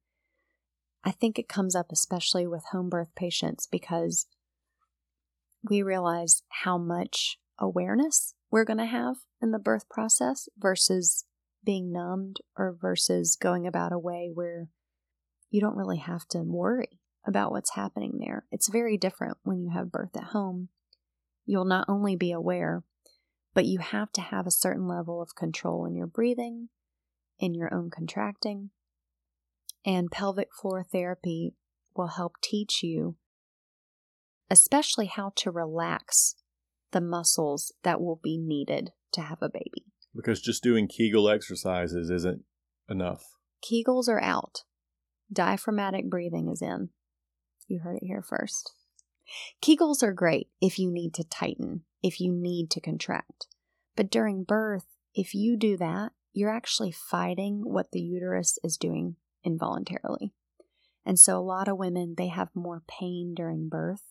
I think it comes up especially with home birth patients because we realize how much awareness we're going to have in the birth process versus being numbed or versus going about a way where you don't really have to worry about what's happening there. It's very different when you have birth at home. You'll not only be aware, but you have to have a certain level of control in your breathing, in your own contracting. And pelvic floor therapy will help teach you especially how to relax the muscles that will be needed to have a baby. Because just doing Kegel exercises isn't enough. Kegels are out. Diaphragmatic breathing is in. You heard it here first. Kegels are great if you need to tighten, if you need to contract. But during birth, if you do that, you're actually fighting what the uterus is doing involuntarily. And so a lot of women, they have more pain during birth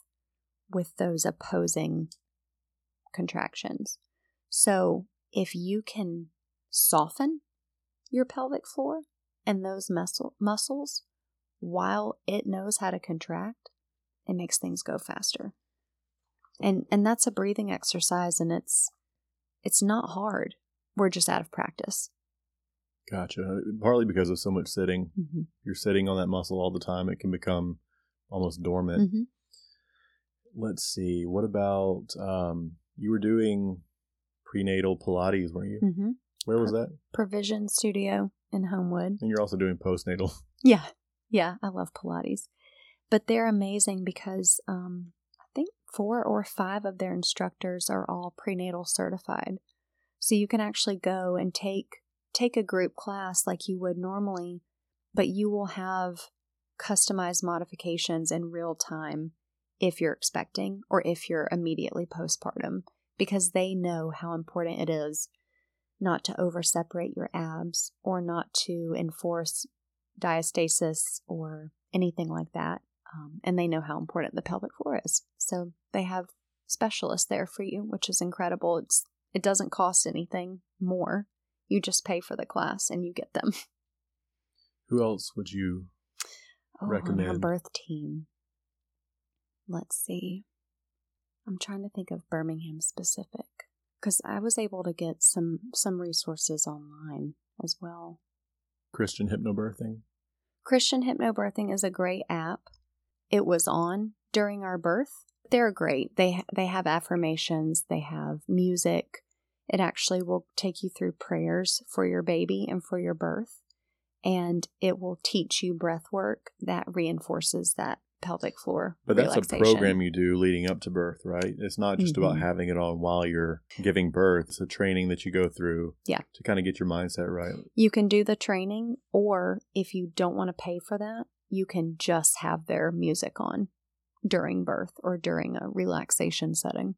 with those opposing contractions. So if you can soften your pelvic floor and those muscles while it knows how to contract, it makes things go faster. And that's a breathing exercise, and it's not hard. We're just out of practice. Gotcha. Partly because of so much sitting. Mm-hmm. You're sitting on that muscle all the time. It can become almost dormant. Mm-hmm. Let's see. What about, you were doing prenatal Pilates, weren't you? Mm-hmm. Where was that? Provision Studio in Homewood. And you're also doing postnatal. Yeah. Yeah. I love Pilates. But they're amazing because I think 4 or 5 of their instructors are all prenatal certified. So you can actually go and take a group class like you would normally, but you will have customized modifications in real time if you're expecting or if you're immediately postpartum, because they know how important it is not to over separate your abs or not to enforce diastasis or anything like that. And they know how important the pelvic floor is. So they have specialists there for you, which is incredible. It doesn't cost anything more. You just pay for the class and you get them. Who else would you recommend? On our birth team. Let's see. I'm trying to think of Birmingham specific, because I was able to get some resources online as well. Christian Hypnobirthing. Christian Hypnobirthing is a great app. It was on during our birth. They're great. They have affirmations. They have music. It actually will take you through prayers for your baby and for your birth, and it will teach you breath work that reinforces that pelvic floor relaxation. But that's a program you do leading up to birth, right? It's not just about having it on while you're giving birth. It's a training that you go through to kind of get your mindset right. You can do the training, or if you don't want to pay for that, you can just have their music on during birth or during a relaxation setting.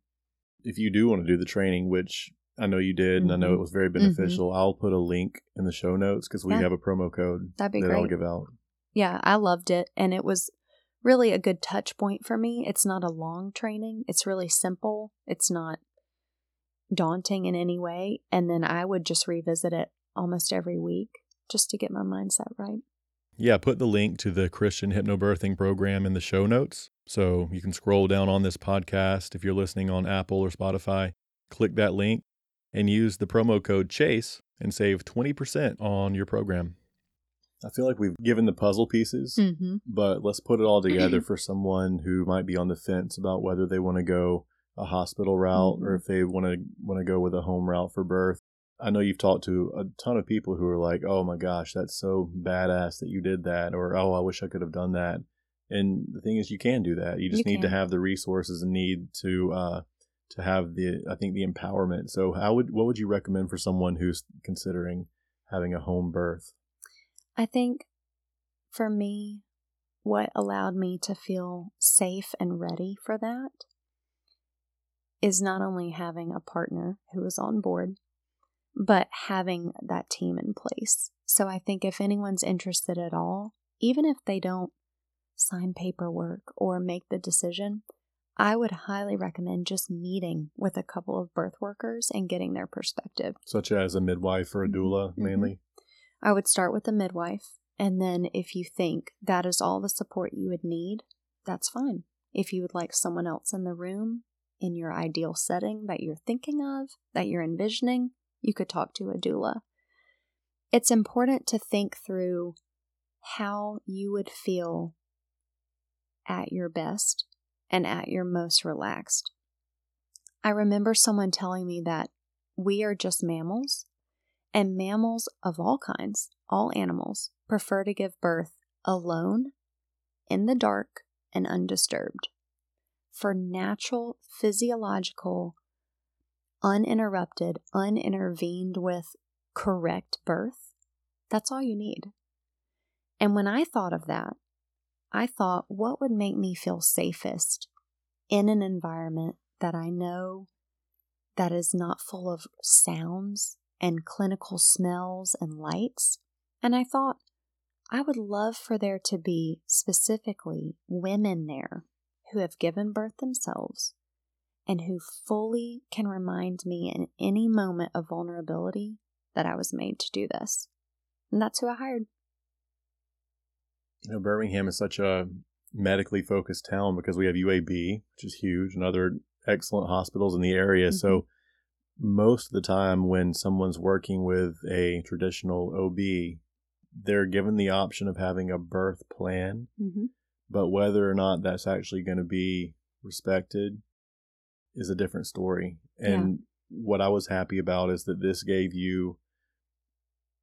If you do want to do the training, which I know you did, and I know it was very beneficial, I'll put a link in the show notes because we have a promo code that I'll give out. Yeah, I loved it. And it was really a good touch point for me. It's not a long training. It's really simple. It's not daunting in any way. And then I would just revisit it almost every week just to get my mindset right. Yeah, put the link to the Christian Hypnobirthing program in the show notes. So you can scroll down on this podcast. If you're listening on Apple or Spotify, click that link and use the promo code CHASE and save 20% on your program. I feel like we've given the puzzle pieces, but let's put it all together for someone who might be on the fence about whether they want to go a hospital route or if they want to go with a home route for birth. I know you've talked to a ton of people who are like, oh my gosh, that's so badass that you did that, or oh, I wish I could have done that. And the thing is, you can do that. You just need to have the resources and need to have the empowerment. So what would you recommend for someone who's considering having a home birth? I think for me, what allowed me to feel safe and ready for that is not only having a partner who is on board, but having that team in place. So I think if anyone's interested at all, even if they don't sign paperwork or make the decision, I would highly recommend just meeting with a couple of birth workers and getting their perspective. Such as a midwife or a doula, mainly? I would start with a midwife, and then if you think that is all the support you would need, that's fine. If you would like someone else in the room, in your ideal setting that you're thinking of, that you're envisioning, you could talk to a doula. It's important to think through how you would feel at your best and at your most relaxed. I remember someone telling me that we are just mammals, and mammals of all kinds, all animals, prefer to give birth alone, in the dark, and undisturbed. For natural, physiological, uninterrupted, unintervened with correct birth, that's all you need. And when I thought of that, I thought, what would make me feel safest in an environment that I know that is not full of sounds and clinical smells and lights? And I thought, I would love for there to be specifically women there who have given birth themselves and who fully can remind me in any moment of vulnerability that I was made to do this. And that's who I hired. You know, Birmingham is such a medically focused town because we have UAB, which is huge, and other excellent hospitals in the area. Mm-hmm. So most of the time when someone's working with a traditional OB, they're given the option of having a birth plan, mm-hmm. but whether or not that's actually going to be respected is a different story. And what I was happy about is that this gave you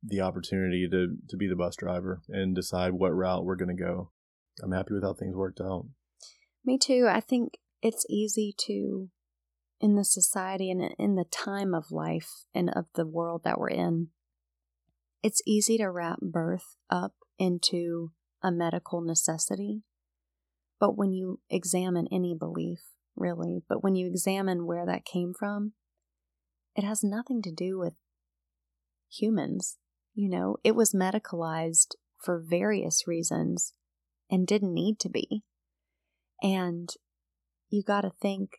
the opportunity to be the bus driver and decide what route we're going to go. I'm happy with how things worked out. Me too. I think it's easy to, in the society and in the time of life and of the world that we're in, it's easy to wrap birth up into a medical necessity. But when you examine any belief, really, but when you examine where that came from, it has nothing to do with humans. You know, it was medicalized for various reasons and didn't need to be. And you got to think,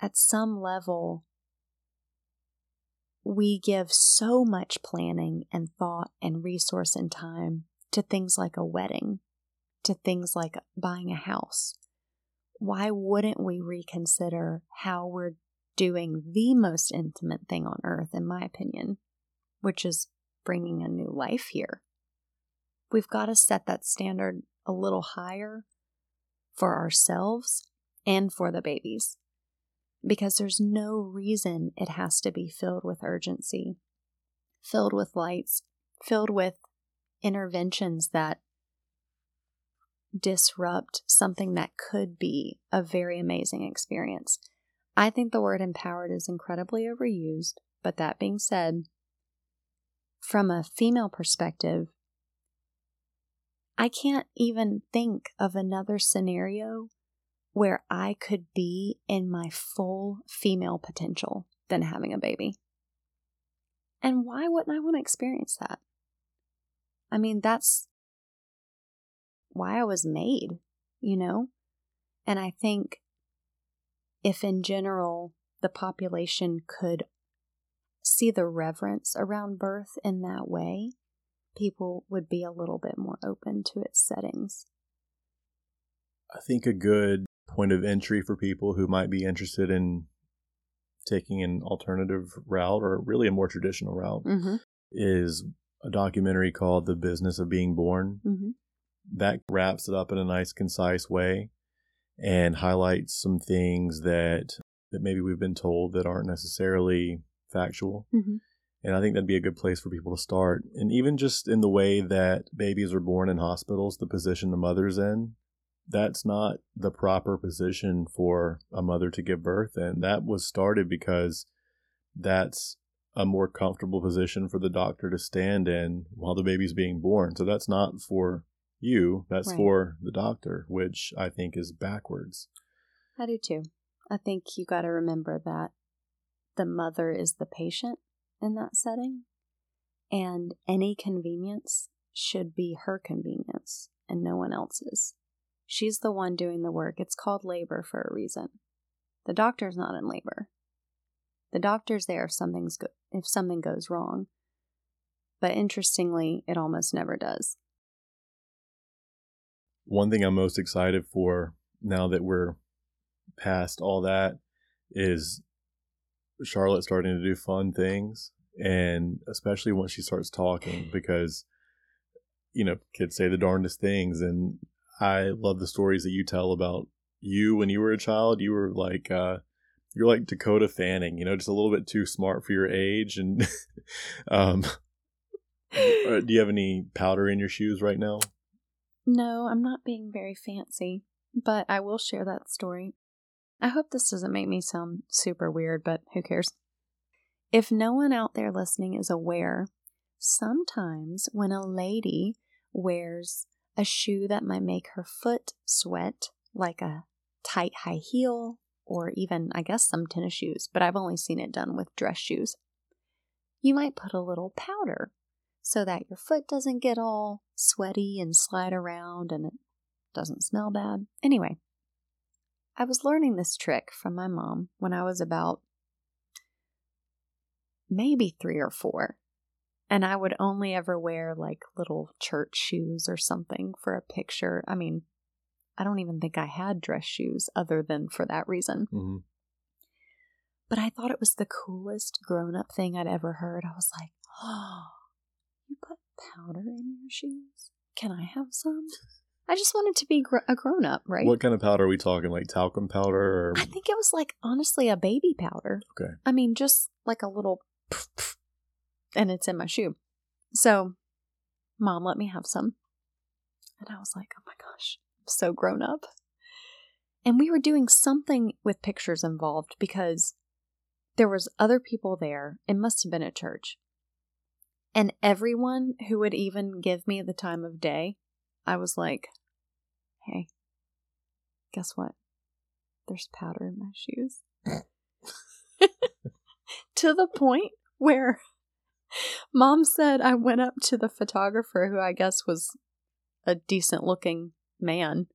at some level, we give so much planning and thought and resource and time to things like a wedding, to things like buying a house. Why wouldn't we reconsider how we're doing the most intimate thing on earth, in my opinion, which is bringing a new life here? We've got to set that standard a little higher for ourselves and for the babies, because there's no reason it has to be filled with urgency, filled with lights, filled with interventions that disrupt something that could be a very amazing experience. I think the word empowered is incredibly overused, but that being said, from a female perspective, I can't even think of another scenario where I could be in my full female potential than having a baby. And why wouldn't I want to experience that? I mean, that's why I was made, you know? And I think if in general the population could see the reverence around birth in that way, people would be a little bit more open to its settings. I think a good point of entry for people who might be interested in taking an alternative route, or really a more traditional route, mm-hmm. is a documentary called The Business of Being Born. Mm-hmm. That wraps it up in a nice, concise way and highlights some things that maybe we've been told that aren't necessarily factual. Mm-hmm. And I think that'd be a good place for people to start. And even just in the way that babies are born in hospitals, the position the mother's in, that's not the proper position for a mother to give birth. And that was started because that's a more comfortable position for the doctor to stand in while the baby's being born. So that's not for you, that's right. For the doctor, which I think is backwards. I do too. I think you got to remember that the mother is the patient in that setting, and any convenience should be her convenience and no one else's. She's the one doing the work. It's called labor for a reason. The doctor's not in labor. The doctor's there if something goes wrong. But interestingly, it almost never does. One thing I'm most excited for now that we're past all that is Charlotte starting to do fun things, and especially once she starts talking, because, you know, kids say the darndest things, and I love the stories that you tell about you when you were a child. You were like, you're like Dakota Fanning, you know, just a little bit too smart for your age. And do you have any powder in your shoes right now? No, I'm not being very fancy, but I will share that story. I hope this doesn't make me sound super weird, but who cares? If no one out there listening is aware, sometimes when a lady wears a shoe that might make her foot sweat, like a tight high heel, or even, I guess, some tennis shoes, but I've only seen it done with dress shoes, you might put a little powder so that your foot doesn't get all sweaty and slide around and it doesn't smell bad. Anyway, I was learning this trick from my mom when I was about maybe 3 or 4. And I would only ever wear like little church shoes or something for a picture. I mean, I don't even think I had dress shoes other than for that reason. Mm-hmm. But I thought it was the coolest grown-up thing I'd ever heard. I was like, oh, you put powder in your shoes? Can I have some? I just wanted to be a grown-up, right? What kind of powder are we talking? Like talcum powder? Or... I think it was like, honestly, a baby powder. Okay. I mean, just like a little poof, poof, and it's in my shoe. So Mom let me have some. And I was like, oh my gosh, I'm so grown up. And we were doing something with pictures involved because there was other people there. It must have been a church. And everyone who would even give me the time of day, I was like, hey, guess what? There's powder in my shoes. To the point where Mom said I went up to the photographer, who I guess was a decent looking man,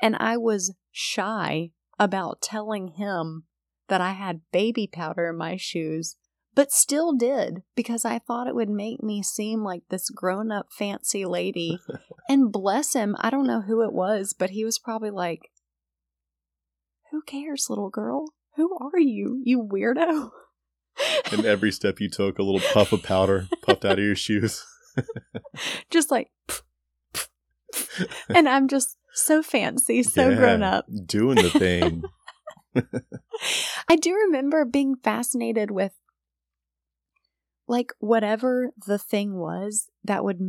and I was shy about telling him that I had baby powder in my shoes, but still did, because I thought it would make me seem like this grown-up fancy lady. And bless him, I don't know who it was, but he was probably like, who cares, little girl? Who are you, you weirdo? And every step you took, a little puff of powder puffed out of your shoes. Just like, pff, pff, pff. And I'm just so fancy, so grown up. Doing the thing. I do remember being fascinated with, like, whatever the thing was that would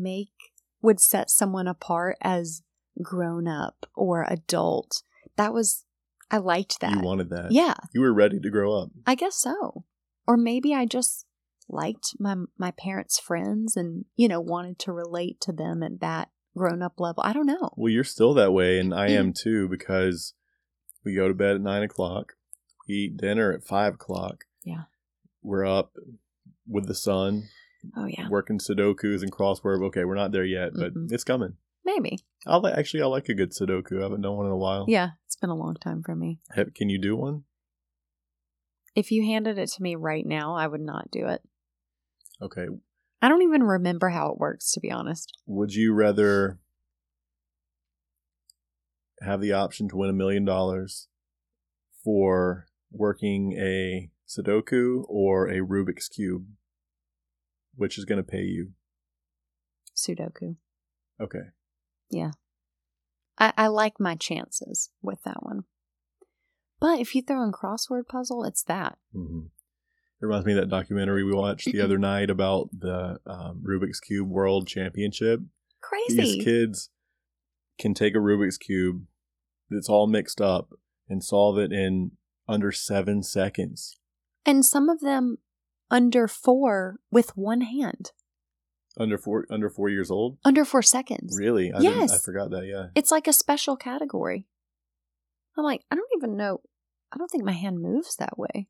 set someone apart as grown up or adult. I liked that. You wanted that. Yeah. You were ready to grow up. I guess so. Or maybe I just liked my parents' friends and, you know, wanted to relate to them at that grown-up level. I don't know. Well, you're still that way, and I am too, because we go to bed at 9 o'clock. We eat dinner at 5 o'clock. Yeah. We're up with the sun. Oh, yeah. Working Sudokus and crossword. Okay, we're not there yet, but it's coming. Maybe. I like a good Sudoku. I haven't done one in a while. Yeah, it's been a long time for me. Can you do one? If you handed it to me right now, I would not do it. Okay. I don't even remember how it works, to be honest. Would you rather have the option to win $1 million for working a Sudoku or a Rubik's Cube? Which is going to pay you? Sudoku. Okay. Yeah. I like my chances with that one. But if you throw in crossword puzzle, it's that. Mm-hmm. It reminds me of that documentary we watched the other night about the Rubik's Cube World Championship. Crazy. These kids can take a Rubik's Cube that's all mixed up and solve it in under 7 seconds. And some of them under 4 with one hand. Under 4 years old? Under 4 seconds. Really? Yes. I forgot that, yeah. It's like a special category. I'm like, I don't even know. I don't think my hand moves that way.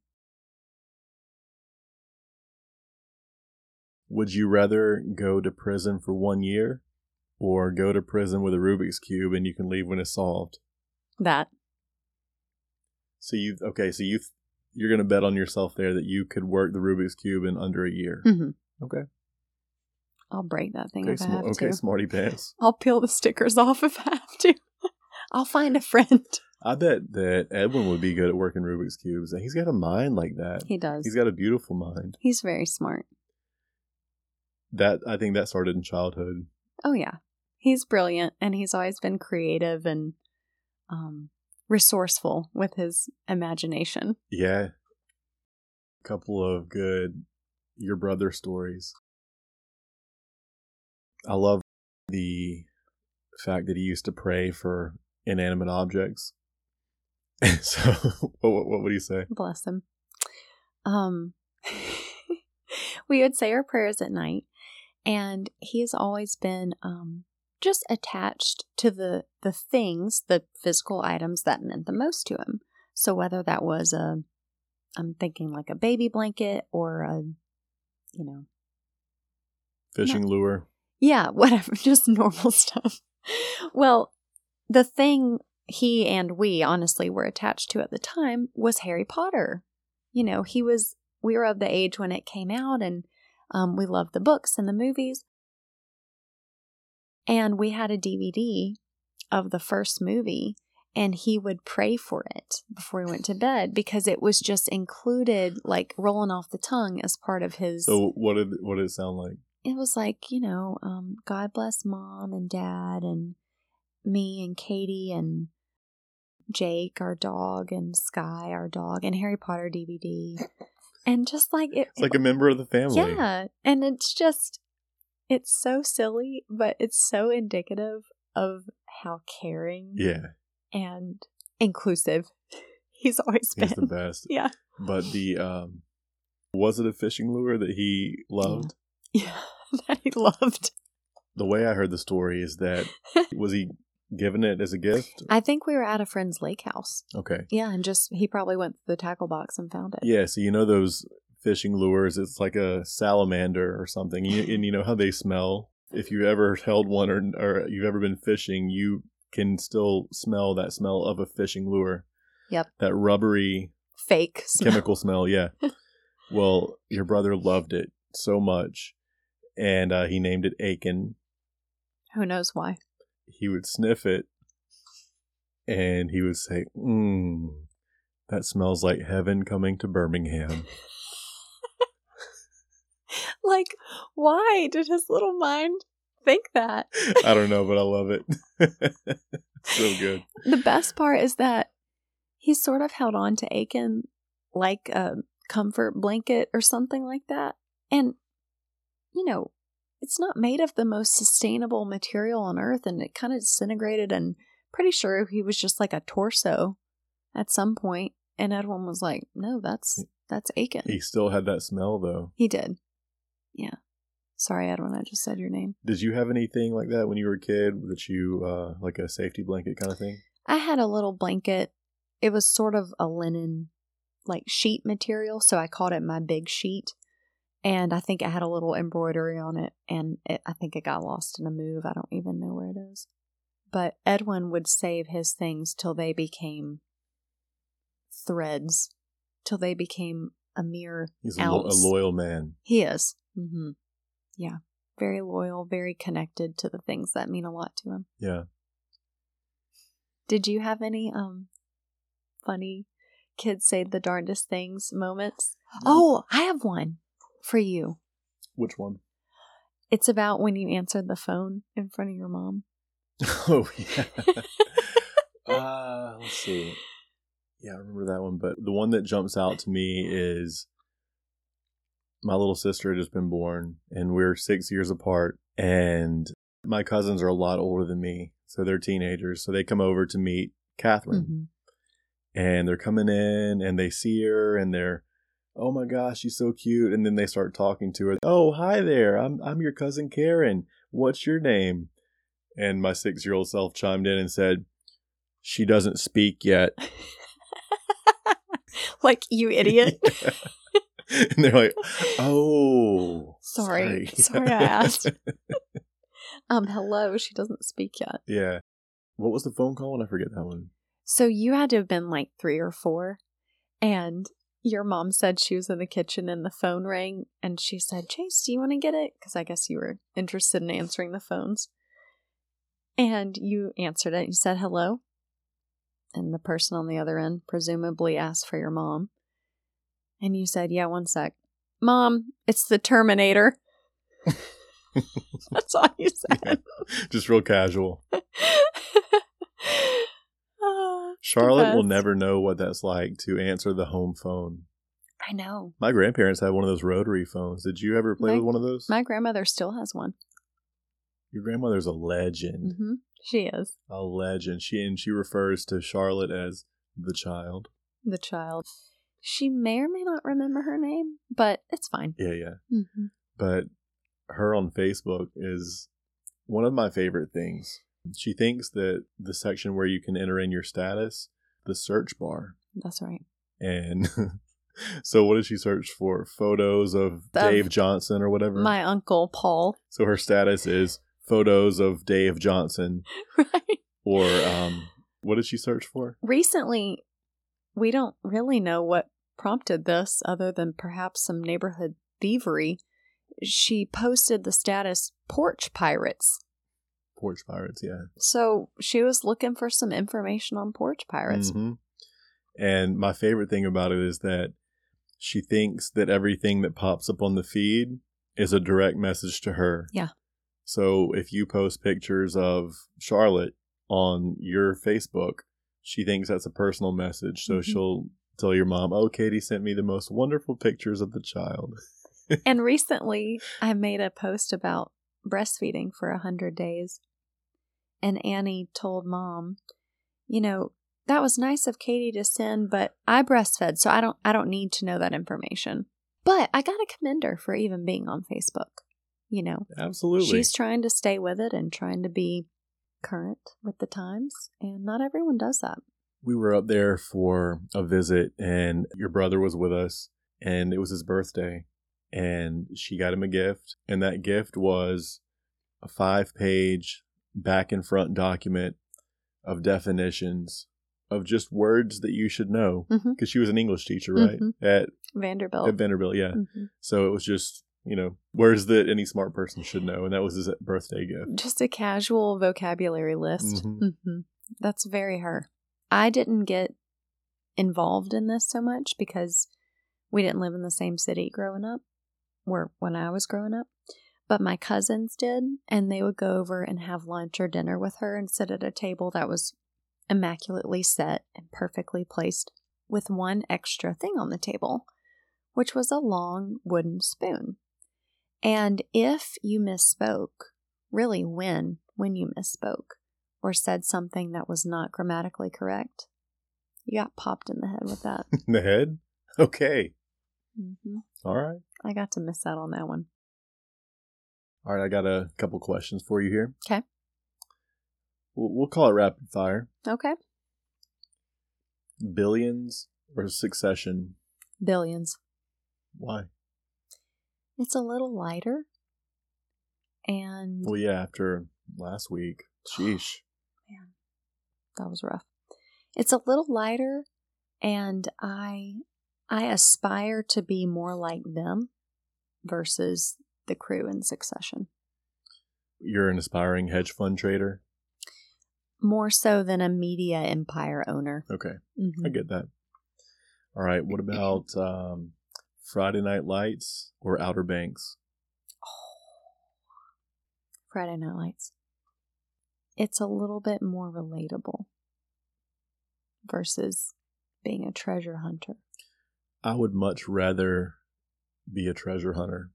Would you rather go to prison for 1 year or go to prison with a Rubik's Cube and you can leave when it's solved? That. So you're going to bet on yourself there that you could work the Rubik's Cube in under a year. Mm-hmm. Okay. I'll break that thing if I have to. Okay, smarty pants. I'll peel the stickers off if I have to. I'll find a friend. I bet that Edwin would be good at working Rubik's Cubes. He's got a mind like that. He does. He's got a beautiful mind. He's very smart. I think that started in childhood. Oh, yeah. He's brilliant, and he's always been creative and resourceful with his imagination. Yeah. A couple of good Your Brother stories. I love the fact that he used to pray for inanimate objects. So, what would he say? Bless him. We would say our prayers at night, and he has always been just attached to the things, the physical items that meant the most to him. So whether that was I'm thinking like a baby blanket or a, you know, fishing lure. Yeah, whatever, just normal stuff. Well, the thing he and we honestly were attached to at the time was Harry Potter. You know, we were of the age when it came out, and we loved the books and the movies. And we had a DVD of the first movie, and he would pray for it before he went to bed because it was just included, like rolling off the tongue as part of his. So what did it sound like? It was like, you know, God bless Mom and Dad and me and Katie and Jake, our dog, and Sky, our dog, and Harry Potter DVD. And just like it's like a member of the family. Yeah. And it's just, it's so silly, but it's so indicative of how caring and inclusive he's always been. He's the best. Yeah. But the, was it a fishing lure that he loved? Yeah, that he loved. The way I heard the story is that, was he given it as a gift? I think we were at a friend's lake house. Okay. Yeah, and just, he probably went to the tackle box and found it. Yeah, so you know those fishing lures, it's like a salamander or something, and you know how they smell? If you've ever held one or you've ever been fishing, you can still smell that smell of a fishing lure. Yep. That rubbery... fake smell. Chemical smell, yeah. Well, your brother loved it so much, and he named it Aiken. Who knows why? He would sniff it, and he would say, that smells like heaven coming to Birmingham. Like, why did his little mind think that? I don't know, but I love it. So good. The best part is that he sort of held on to Aiken like a comfort blanket or something like that. And, you know, it's not made of the most sustainable material on Earth, and it kind of disintegrated, and pretty sure he was just like a torso at some point. And Edwin was like, no, that's Aiken. He still had that smell, though. He did. Yeah. Sorry, Edwin, I just said your name. Did you have anything like that when you were a kid that you, like a safety blanket kind of thing? I had a little blanket. It was sort of a linen, like sheet material, so I called it my big sheet. And I think it had a little embroidery on it, and I think it got lost in a move. I don't even know where it is. But Edwin would save his things till they became threads, till they became a mere ounce. He's a loyal man. He is. Mm-hmm. Yeah. Very loyal, very connected to the things that mean a lot to him. Yeah. Did you have any funny kids say the darndest things moments? Oh, I have one. For you. Which one? It's about when you answered the phone in front of your mom. Oh, yeah. Let's see. Yeah, I remember that one. But the one that jumps out to me is my little sister had just been born, and we're 6 years apart. And my cousins are a lot older than me, so they're teenagers. So they come over to meet Catherine. Mm-hmm. And they're coming in, and they see her, and they're, oh my gosh, she's so cute. And then they start talking to her. Oh, hi there. I'm your cousin Karen. What's your name? And my 6-year-old self chimed in and said, she doesn't speak yet. Like, you idiot. Yeah. And they're like, oh. Sorry I asked. Hello, she doesn't speak yet. Yeah. What was the phone call? And I forget that one. So you had to have been like 3 or 4. And... your mom said she was in the kitchen and the phone rang, and she said, Chase, do you want to get it? Because I guess you were interested in answering the phones. And you answered it. You said, hello. And the person on the other end presumably asked for your mom. And you said, yeah, one sec. Mom, it's the Terminator. That's all you said. Yeah, just real casual. Charlotte will never know what that's like to answer the home phone. I know. My grandparents had one of those rotary phones. Did you ever play with one of those? My grandmother still has one. Your grandmother's a legend. Mm-hmm. She is. A legend. She refers to Charlotte as the child. The child. She may or may not remember her name, but it's fine. Yeah, yeah. Mm-hmm. But her on Facebook is one of my favorite things. She thinks that the section where you can enter in your status, the search bar. That's right. And so what did she search for? Photos of Dave Johnson or whatever? My uncle, Paul. So her status is photos of Dave Johnson. Right. Or What did she search for? Recently, we don't really know what prompted this other than perhaps some neighborhood thievery. She posted the status porch pirates. Porch pirates, yeah. So she was looking for some information on porch pirates. Mm-hmm. And my favorite thing about it is that she thinks that everything that pops up on the feed is a direct message to her. Yeah. So if you post pictures of Charlotte on your Facebook, she thinks that's a personal message. So mm-hmm. she'll tell your mom, oh, Katie sent me the most wonderful pictures of the child. And recently I made a post about breastfeeding for 100 days. And Annie told Mom, you know, that was nice of Katie to send, but I breastfed, so I don't need to know that information. But I gotta commend her for even being on Facebook. You know, absolutely, she's trying to stay with it and trying to be current with the times, and not everyone does that. We were up there for a visit, and your brother was with us, and it was his birthday, and she got him a gift, and that gift was a 5-page back and front document of definitions. Of just words that you should know, because mm-hmm. she was an English teacher, right? Mm-hmm. At Vanderbilt. At Vanderbilt, yeah. Mm-hmm. So it was just, you know, words that any smart person should know, and that was his birthday gift. Just a casual vocabulary list. Mm-hmm. Mm-hmm. That's very her. I didn't get involved in this so much because we didn't live in the same city growing up, or when I was growing up, but my cousins did, and they would go over and have lunch or dinner with her and sit at a table that was immaculately set and perfectly placed, with one extra thing on the table, which was a long wooden spoon. And if you misspoke, really when you misspoke or said something that was not grammatically correct, you got popped in the head with that. In the head? Okay. Mm-hmm. All right. I got to miss out on that one. All right. I got a couple questions for you here. Okay. We'll call it rapid fire. Okay. Billions or Succession? Billions. Why? It's a little lighter. And... well, yeah, after last week. Sheesh. Man, that was rough. It's a little lighter, and I aspire to be more like them versus the crew in Succession. You're an aspiring hedge fund trader? More so than a media empire owner. Okay. Mm-hmm. I get that. All right. What about Friday Night Lights or Outer Banks? Oh, Friday Night Lights. It's a little bit more relatable versus being a treasure hunter. I would much rather be a treasure hunter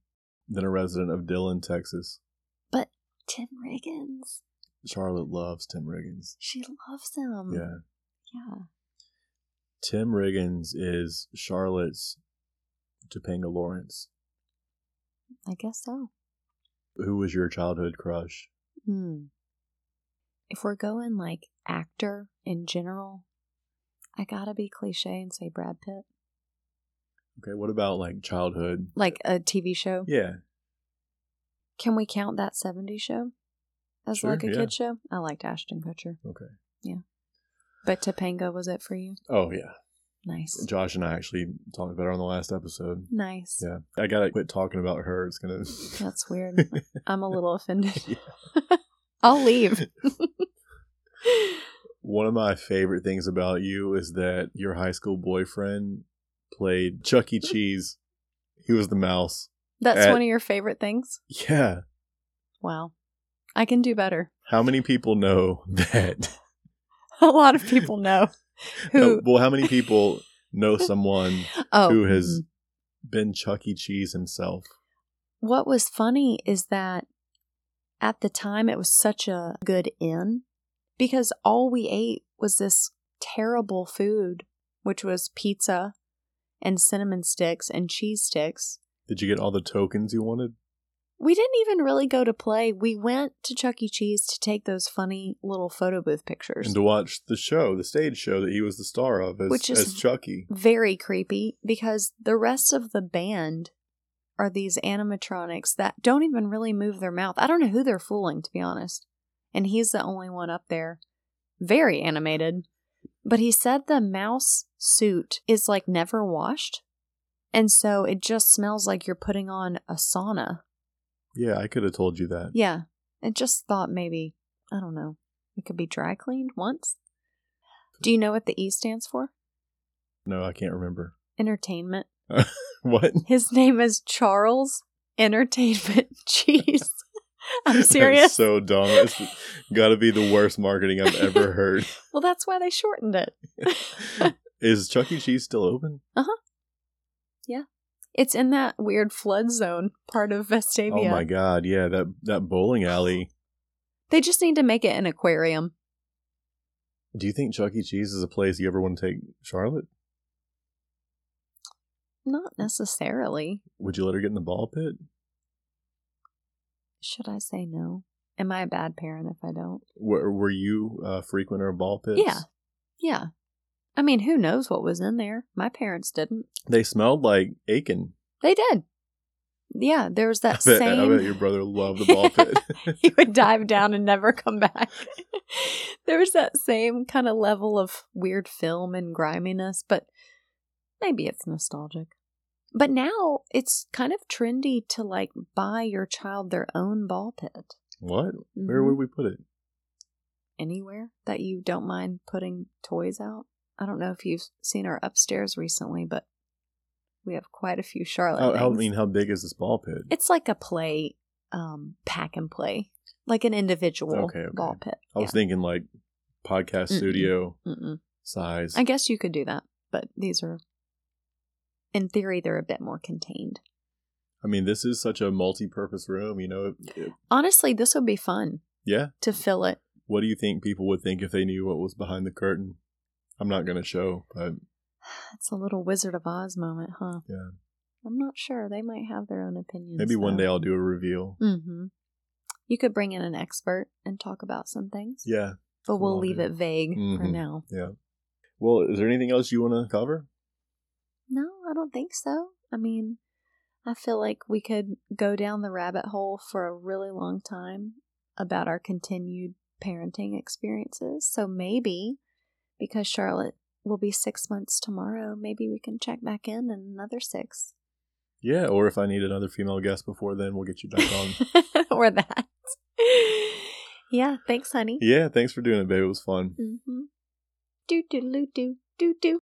than a resident of Dillon, Texas. But Tim Riggins. Charlotte loves Tim Riggins. She loves him. Yeah. Yeah. Tim Riggins is Charlotte's Topanga Lawrence. I guess so. Who was your childhood crush? If we're going like actor in general, I gotta be cliche and say Brad Pitt. Okay, what about like childhood? Like a TV show? Yeah. Can we count that 70s show? That's sure, like a kid show. I liked Ashton Kutcher. Okay. Yeah. But Topanga was it for you? Oh, yeah. Nice. Josh and I actually talked about her on the last episode. Nice. Yeah. I got to quit talking about her. It's going to... That's weird. I'm a little offended. Yeah. I'll leave. One of my favorite things about you is that your high school boyfriend played Chuck E. Cheese. He was the mouse. That's one of your favorite things? Yeah. Wow. I can do better. How many people know that? A lot of people know. Who? Well, how many people know someone who has been Chuck E. Cheese himself? What was funny is that at the time it was such a good in because all we ate was this terrible food, which was pizza and cinnamon sticks and cheese sticks. Did you get all the tokens you wanted? We didn't even really go to play. We went to Chuck E. Cheese to take those funny little photo booth pictures. And to watch the show, the stage show that he was the star of as Chuck E. Very creepy because the rest of the band are these animatronics that don't even really move their mouth. I don't know who they're fooling, to be honest. And he's the only one up there very animated. But he said the mouse suit is like never washed. And so it just smells like you're putting on a sauna. Yeah, I could have told you that. Yeah. I just thought maybe, I don't know, it could be dry cleaned once. Do you know what the E stands for? No, I can't remember. Entertainment. What? His name is Charles Entertainment Cheese. I'm serious. That's so dumb. It's got to be the worst marketing I've ever heard. Well, that's why they shortened it. Is Chuck E. Cheese still open? Uh-huh. Yeah. It's in that weird flood zone part of Vestavia. Oh, my God. Yeah, that bowling alley. They just need to make it an aquarium. Do you think Chuck E. Cheese is a place you ever want to take Charlotte? Not necessarily. Would you let her get in the ball pit? Should I say no? Am I a bad parent if I don't? Were you a frequenter of ball pits? Yeah. Yeah. I mean, who knows what was in there? My parents didn't. They smelled like Aiken. They did. Yeah, there was that same... I bet your brother loved the ball pit. He would dive down and never come back. There was that same kind of level of weird film and griminess, but maybe it's nostalgic. But now it's kind of trendy to like buy your child their own ball pit. What? Mm-hmm. Where would we put it? Anywhere that you don't mind putting toys out. I don't know if you've seen our upstairs recently, but we have quite a few Charlotte things. I mean, how big is this ball pit? It's like a play, pack and play, like an individual ball pit. I was thinking like podcast studio size. I guess you could do that, but these are... In theory, they're a bit more contained. I mean, this is such a multi-purpose room, you know. Honestly, this would be fun. Yeah. To fill it. What do you think people would think if they knew what was behind the curtain? I'm not going to show, but... It's a little Wizard of Oz moment, huh? Yeah. I'm not sure. They might have their own opinions. Maybe one day I'll do a reveal. Mm-hmm. You could bring in an expert and talk about some things. Yeah. But we'll leave it vague for now. Yeah. Well, is there anything else you want to cover? No, I don't think so. I mean, I feel like we could go down the rabbit hole for a really long time about our continued parenting experiences. So maybe, because Charlotte will be 6 months tomorrow, maybe we can check back in another 6. Yeah, or if I need another female guest before then, we'll get you back on. Or that. Yeah, thanks, honey. Yeah, thanks for doing it, babe. It was fun. Mm-hmm. Do-do-do-do-do-do.